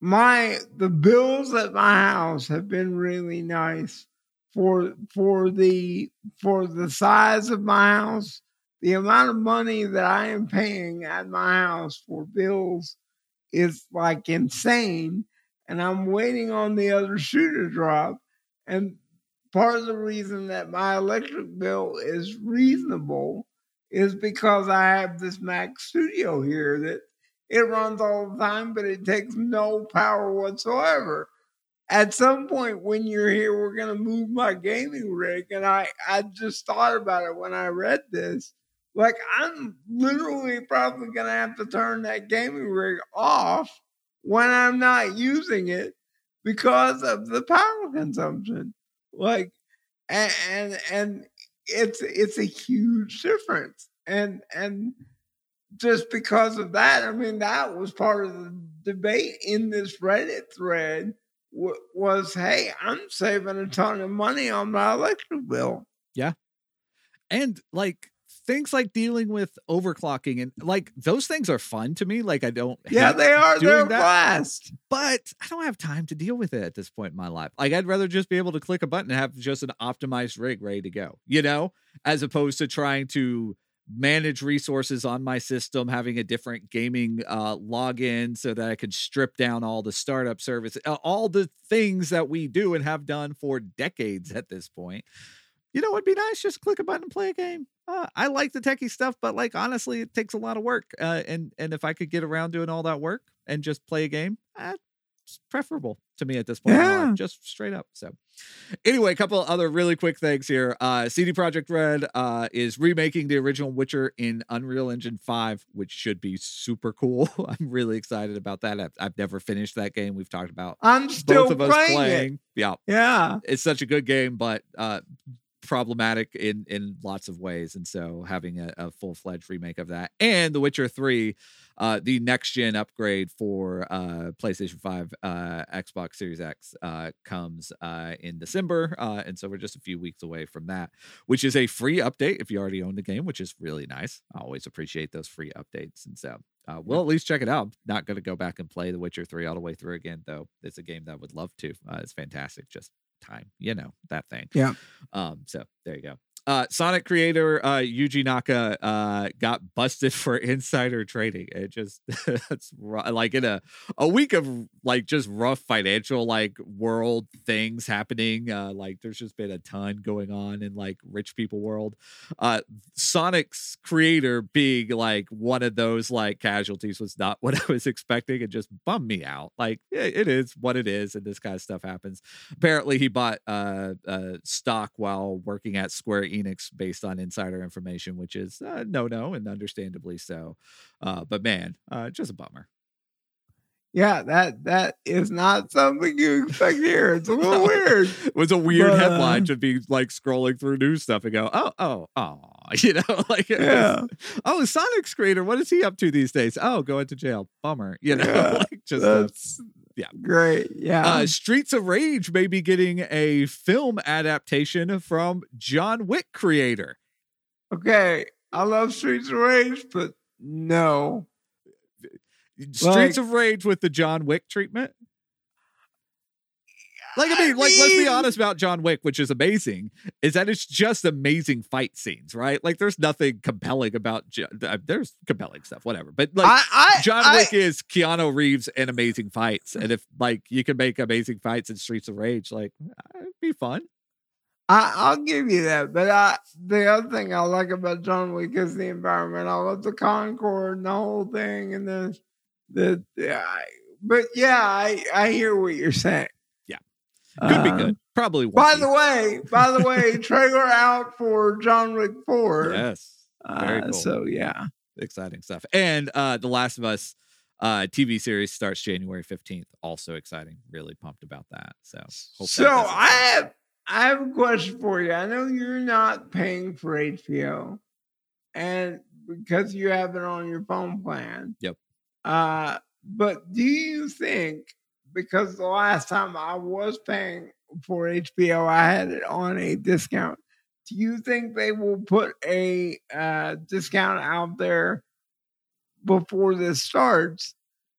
the bills at my house have been really nice for the size of my house. The amount of money that I am paying at my house for bills is like insane. And I'm waiting on the other shoe to drop. And part of the reason that my electric bill is reasonable is because I have this Mac Studio here that it runs all the time, but it takes no power whatsoever. At some point when you're here, we're going to move my gaming rig. And I just thought about it when I read this. Like, I'm literally probably going to have to turn that gaming rig off when I'm not using it because of the power consumption. Like, and it's a huge difference. And just because of that, I mean, that was part of the debate in this Reddit thread was, hey, I'm saving a ton of money on my electric bill. Yeah. And like, things like dealing with overclocking and like those things are fun to me. Like, I don't. Yeah, they are. They're a blast. But I don't have time to deal with it at this point in my life. Like, I'd rather just be able to click a button and have just an optimized rig ready to go, as opposed to trying to manage resources on my system, having a different gaming login so that I could strip down all the startup services, all the things that we do and have done for decades at this point. It'd be nice just to click a button and play a game. I like the techie stuff, but like, honestly, it takes a lot of work. And if I could get around doing all that work and just play a game, it's preferable to me at this point. Yeah. Just straight up. So anyway, a couple other really quick things here. CD Projekt Red is remaking the original Witcher in Unreal Engine 5, which should be super cool. I'm really excited about that. I've never finished that game. We've talked about both of us playing it. Yeah. Yeah. It's such a good game, but problematic in lots of ways, and so having a full-fledged remake of that. And The Witcher 3, the next-gen upgrade for PlayStation 5, Xbox Series X, comes in December, and so we're just a few weeks away from that, which is a free update if you already own the game, which is really nice. I always appreciate those free updates, and so we'll at least check it out. I'm not going to go back and play The Witcher 3 all the way through again, though. It's a game that I would love to. It's fantastic. Just time, you know, that thing. Yeah. So there you go. Sonic creator Yuji Naka got busted for insider trading. It just that's like in a week of like just rough financial like world things happening. Like there's just been a ton going on in like rich people world. Sonic's creator being like one of those like casualties was not what I was expecting. It just bummed me out. Like it is what it is, and this kind of stuff happens. Apparently, he bought stock while working at Square Enix based on insider information, which is no, and understandably so. But man, just a bummer. Yeah, that is not something you expect here. It's a little weird. It was a weird headline to be like scrolling through news stuff and go, oh, you know, like, yeah. Oh, Sonic's creator, what is he up to these days? Oh, going to jail. Bummer. You know, yeah, like just that's... Yeah. Great. Yeah. Streets of Rage may be getting a film adaptation from John Wick creator. Okay. I love Streets of Rage, but no. Streets of Rage with the John Wick treatment? Like, I mean, like, let's be honest about John Wick, which is amazing, is that it's just amazing fight scenes, right? Like, there's nothing compelling about... there's compelling stuff, whatever. But, like, John Wick is Keanu Reeves and amazing fights. And if, like, you can make amazing fights in Streets of Rage, like, it'd be fun. I'll give you that. But the other thing I like about John Wick is the environment. I love the Concorde and the whole thing. And but, yeah, I hear what you're saying. Could be good. Probably won't. By the way, trailer out for John Wick 4. Yes. Very cool. So, yeah. Exciting stuff. And The Last of Us TV series starts January 15th. Also exciting. Really pumped about that. So I have a question for you. I know you're not paying for HBO, and because you have it on your phone plan. Yep. But do you think, because the last time I was paying for HBO, I had it on a discount. Do you think they will put a discount out there before this starts?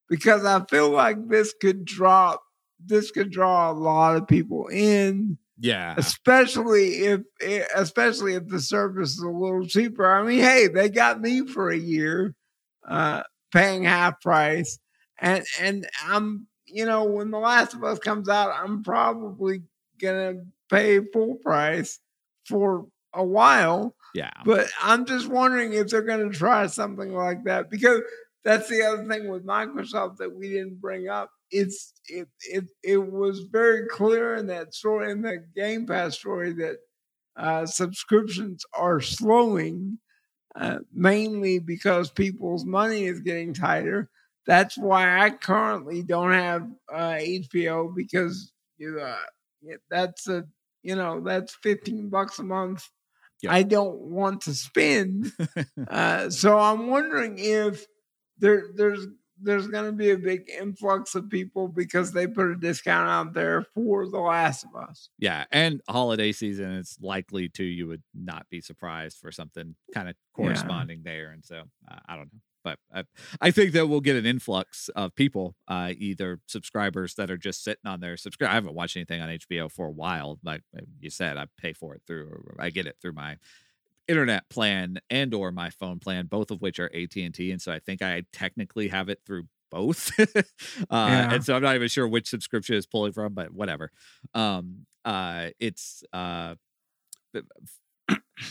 Because I feel like this could draw a lot of people in. Yeah, especially if the service is a little cheaper. I mean, hey, they got me for a year, paying half price, and I'm. You know, when The Last of Us comes out, I'm probably going to pay full price for a while. Yeah. But I'm just wondering if they're going to try something like that, because that's the other thing with Microsoft that we didn't bring up. It was very clear in that story, in the Game Pass story, that subscriptions are slowing, mainly because people's money is getting tighter. That's why I currently don't have HBO, because that's $15 a month. Yep. I don't want to spend. So I'm wondering if there's going to be a big influx of people because they put a discount out there for The Last of Us. Yeah. And holiday season, it's likely to, you would not be surprised for something kind of corresponding there. And so I don't know. But I think that we'll get an influx of people, either subscribers that are just sitting on their subscribe. I haven't watched anything on HBO for a while. Like you said, I pay for it I get it through my internet plan and or my phone plan, both of which are AT&T. And so I think I technically have it through both. And so I'm not even sure which subscription is pulling from, but whatever. It's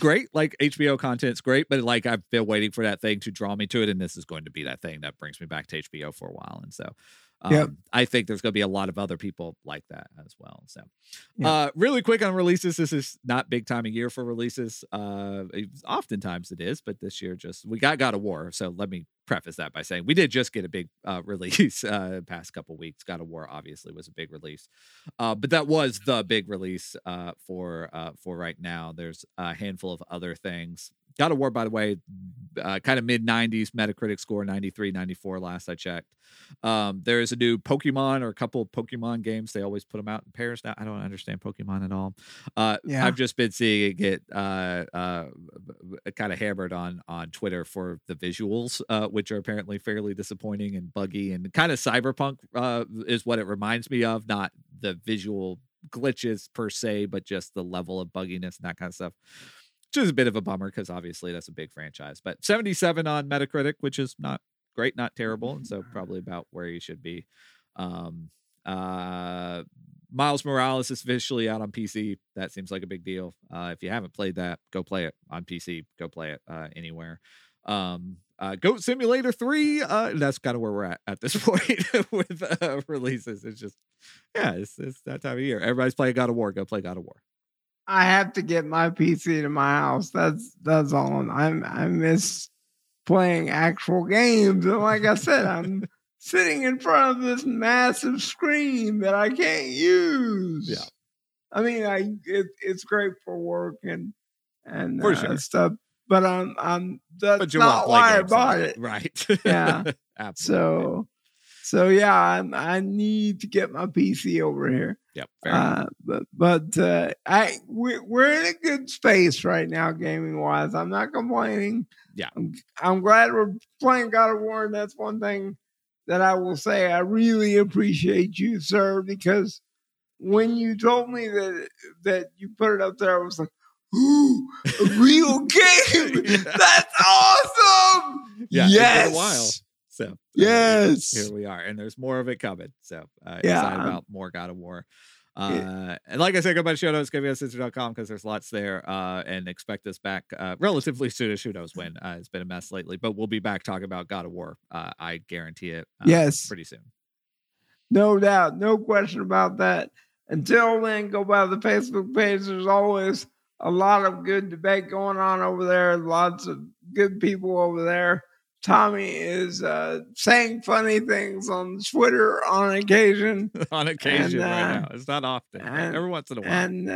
great. Like, HBO content's great, but like, I've been waiting for that thing to draw me to it, and this is going to be that thing that brings me back to HBO for a while. And so yep. I think there's going to be a lot of other people like that as well. So really quick on releases. This is not big time of year for releases. Oftentimes it is, but this year just we got God of War. So let me preface that by saying we did just get a big release past couple weeks. God of War obviously was a big release, but that was the big release for right now. There's a handful of other things. God of War, by the way, kind of mid-90s Metacritic score, 93, 94 last I checked. There is a new Pokemon or a couple of Pokemon games. They always put them out in pairs now. I don't understand Pokemon at all. I've just been seeing it get kind of hammered on Twitter for the visuals, which are apparently fairly disappointing and buggy. And kind of Cyberpunk is what it reminds me of, not the visual glitches per se, but just the level of bugginess and that kind of stuff. Which is a bit of a bummer because obviously that's a big franchise, but 77 on Metacritic, which is not great, not terrible. And so probably about where you should be. Miles Morales is officially out on PC. That seems like a big deal. If you haven't played that, go play it on PC, go play it anywhere. Goat Simulator 3, that's kind of where we're at this point with releases. It's just, it's that time of year. Everybody's playing God of War. Go play God of War. I have to get my PC to my house. That's all. I miss playing actual games. And like I said, I'm sitting in front of this massive screen that I can't use. Yeah. I mean, it's great for work and for sure. Stuff, but I'm that's not why I bought it. Right. Yeah. Absolutely. So I need to get my PC over here. Yep. Fair but we're in a good space right now, gaming wise. I'm not complaining. Yeah. I'm glad we're playing God of War, and that's one thing that I will say. I really appreciate you, sir, because when you told me that you put it up there, I was like, "Ooh, a real game! That's awesome!" Yeah. Yes. It's been a while. So yes, here we are, and there's more of it coming. So excited about more God of War. And like I said, go by the show notes, goodbysindri.com, because there's lots there. And expect us back relatively soon. Who knows when? It's been a mess lately, but we'll be back talking about God of War. I guarantee it. Yes, pretty soon. No doubt, no question about that. Until then, go by the Facebook page. There's always a lot of good debate going on over there. Lots of good people over there. Tommy is saying funny things on Twitter on occasion. Right now. It's not often. Every once in a while. And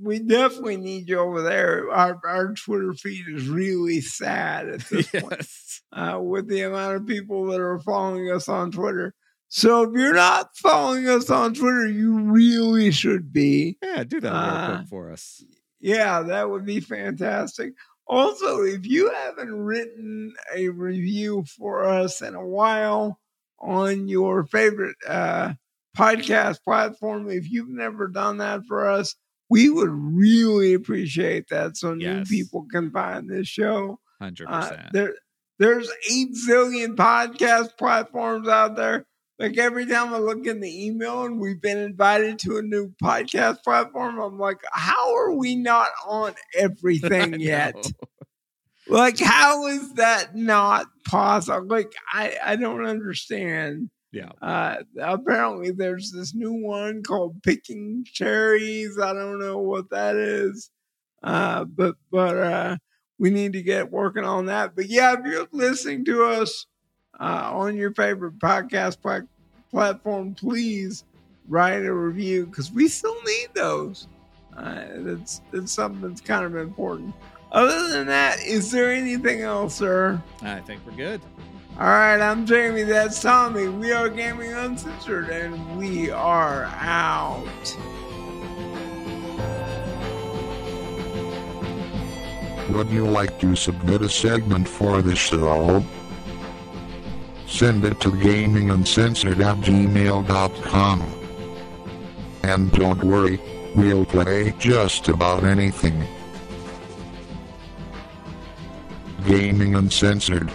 we definitely need you over there. Our Twitter feed is really sad at this point. With the amount of people that are following us on Twitter. So if you're not following us on Twitter, you really should be. Yeah, do that real quick for us. Yeah, that would be fantastic. Also, if you haven't written a review for us in a while on your favorite podcast platform, if you've never done that for us, we would really appreciate that so new people can find this show. 100%. There's 8 zillion podcast platforms out there. Like every time I look in the email and we've been invited to a new podcast platform, I'm like, how are we not on everything yet? Like, how is that not possible? Like, I don't understand. Yeah. Apparently there's this new one called Picking Cherries. I don't know what that is. But we need to get working on that. But yeah, if you're listening to us, on your favorite podcast platform, please write a review because we still need those. That's something that's kind of important. Other than that, is there anything else, sir? I think we're good. All right, I'm Jamie. That's Tommy. We are Gaming Uncensored, and we are out. Would you like to submit a segment for the show? Send it to gaminguncensored@gmail.com. And don't worry, we'll play just about anything. Gaming Uncensored.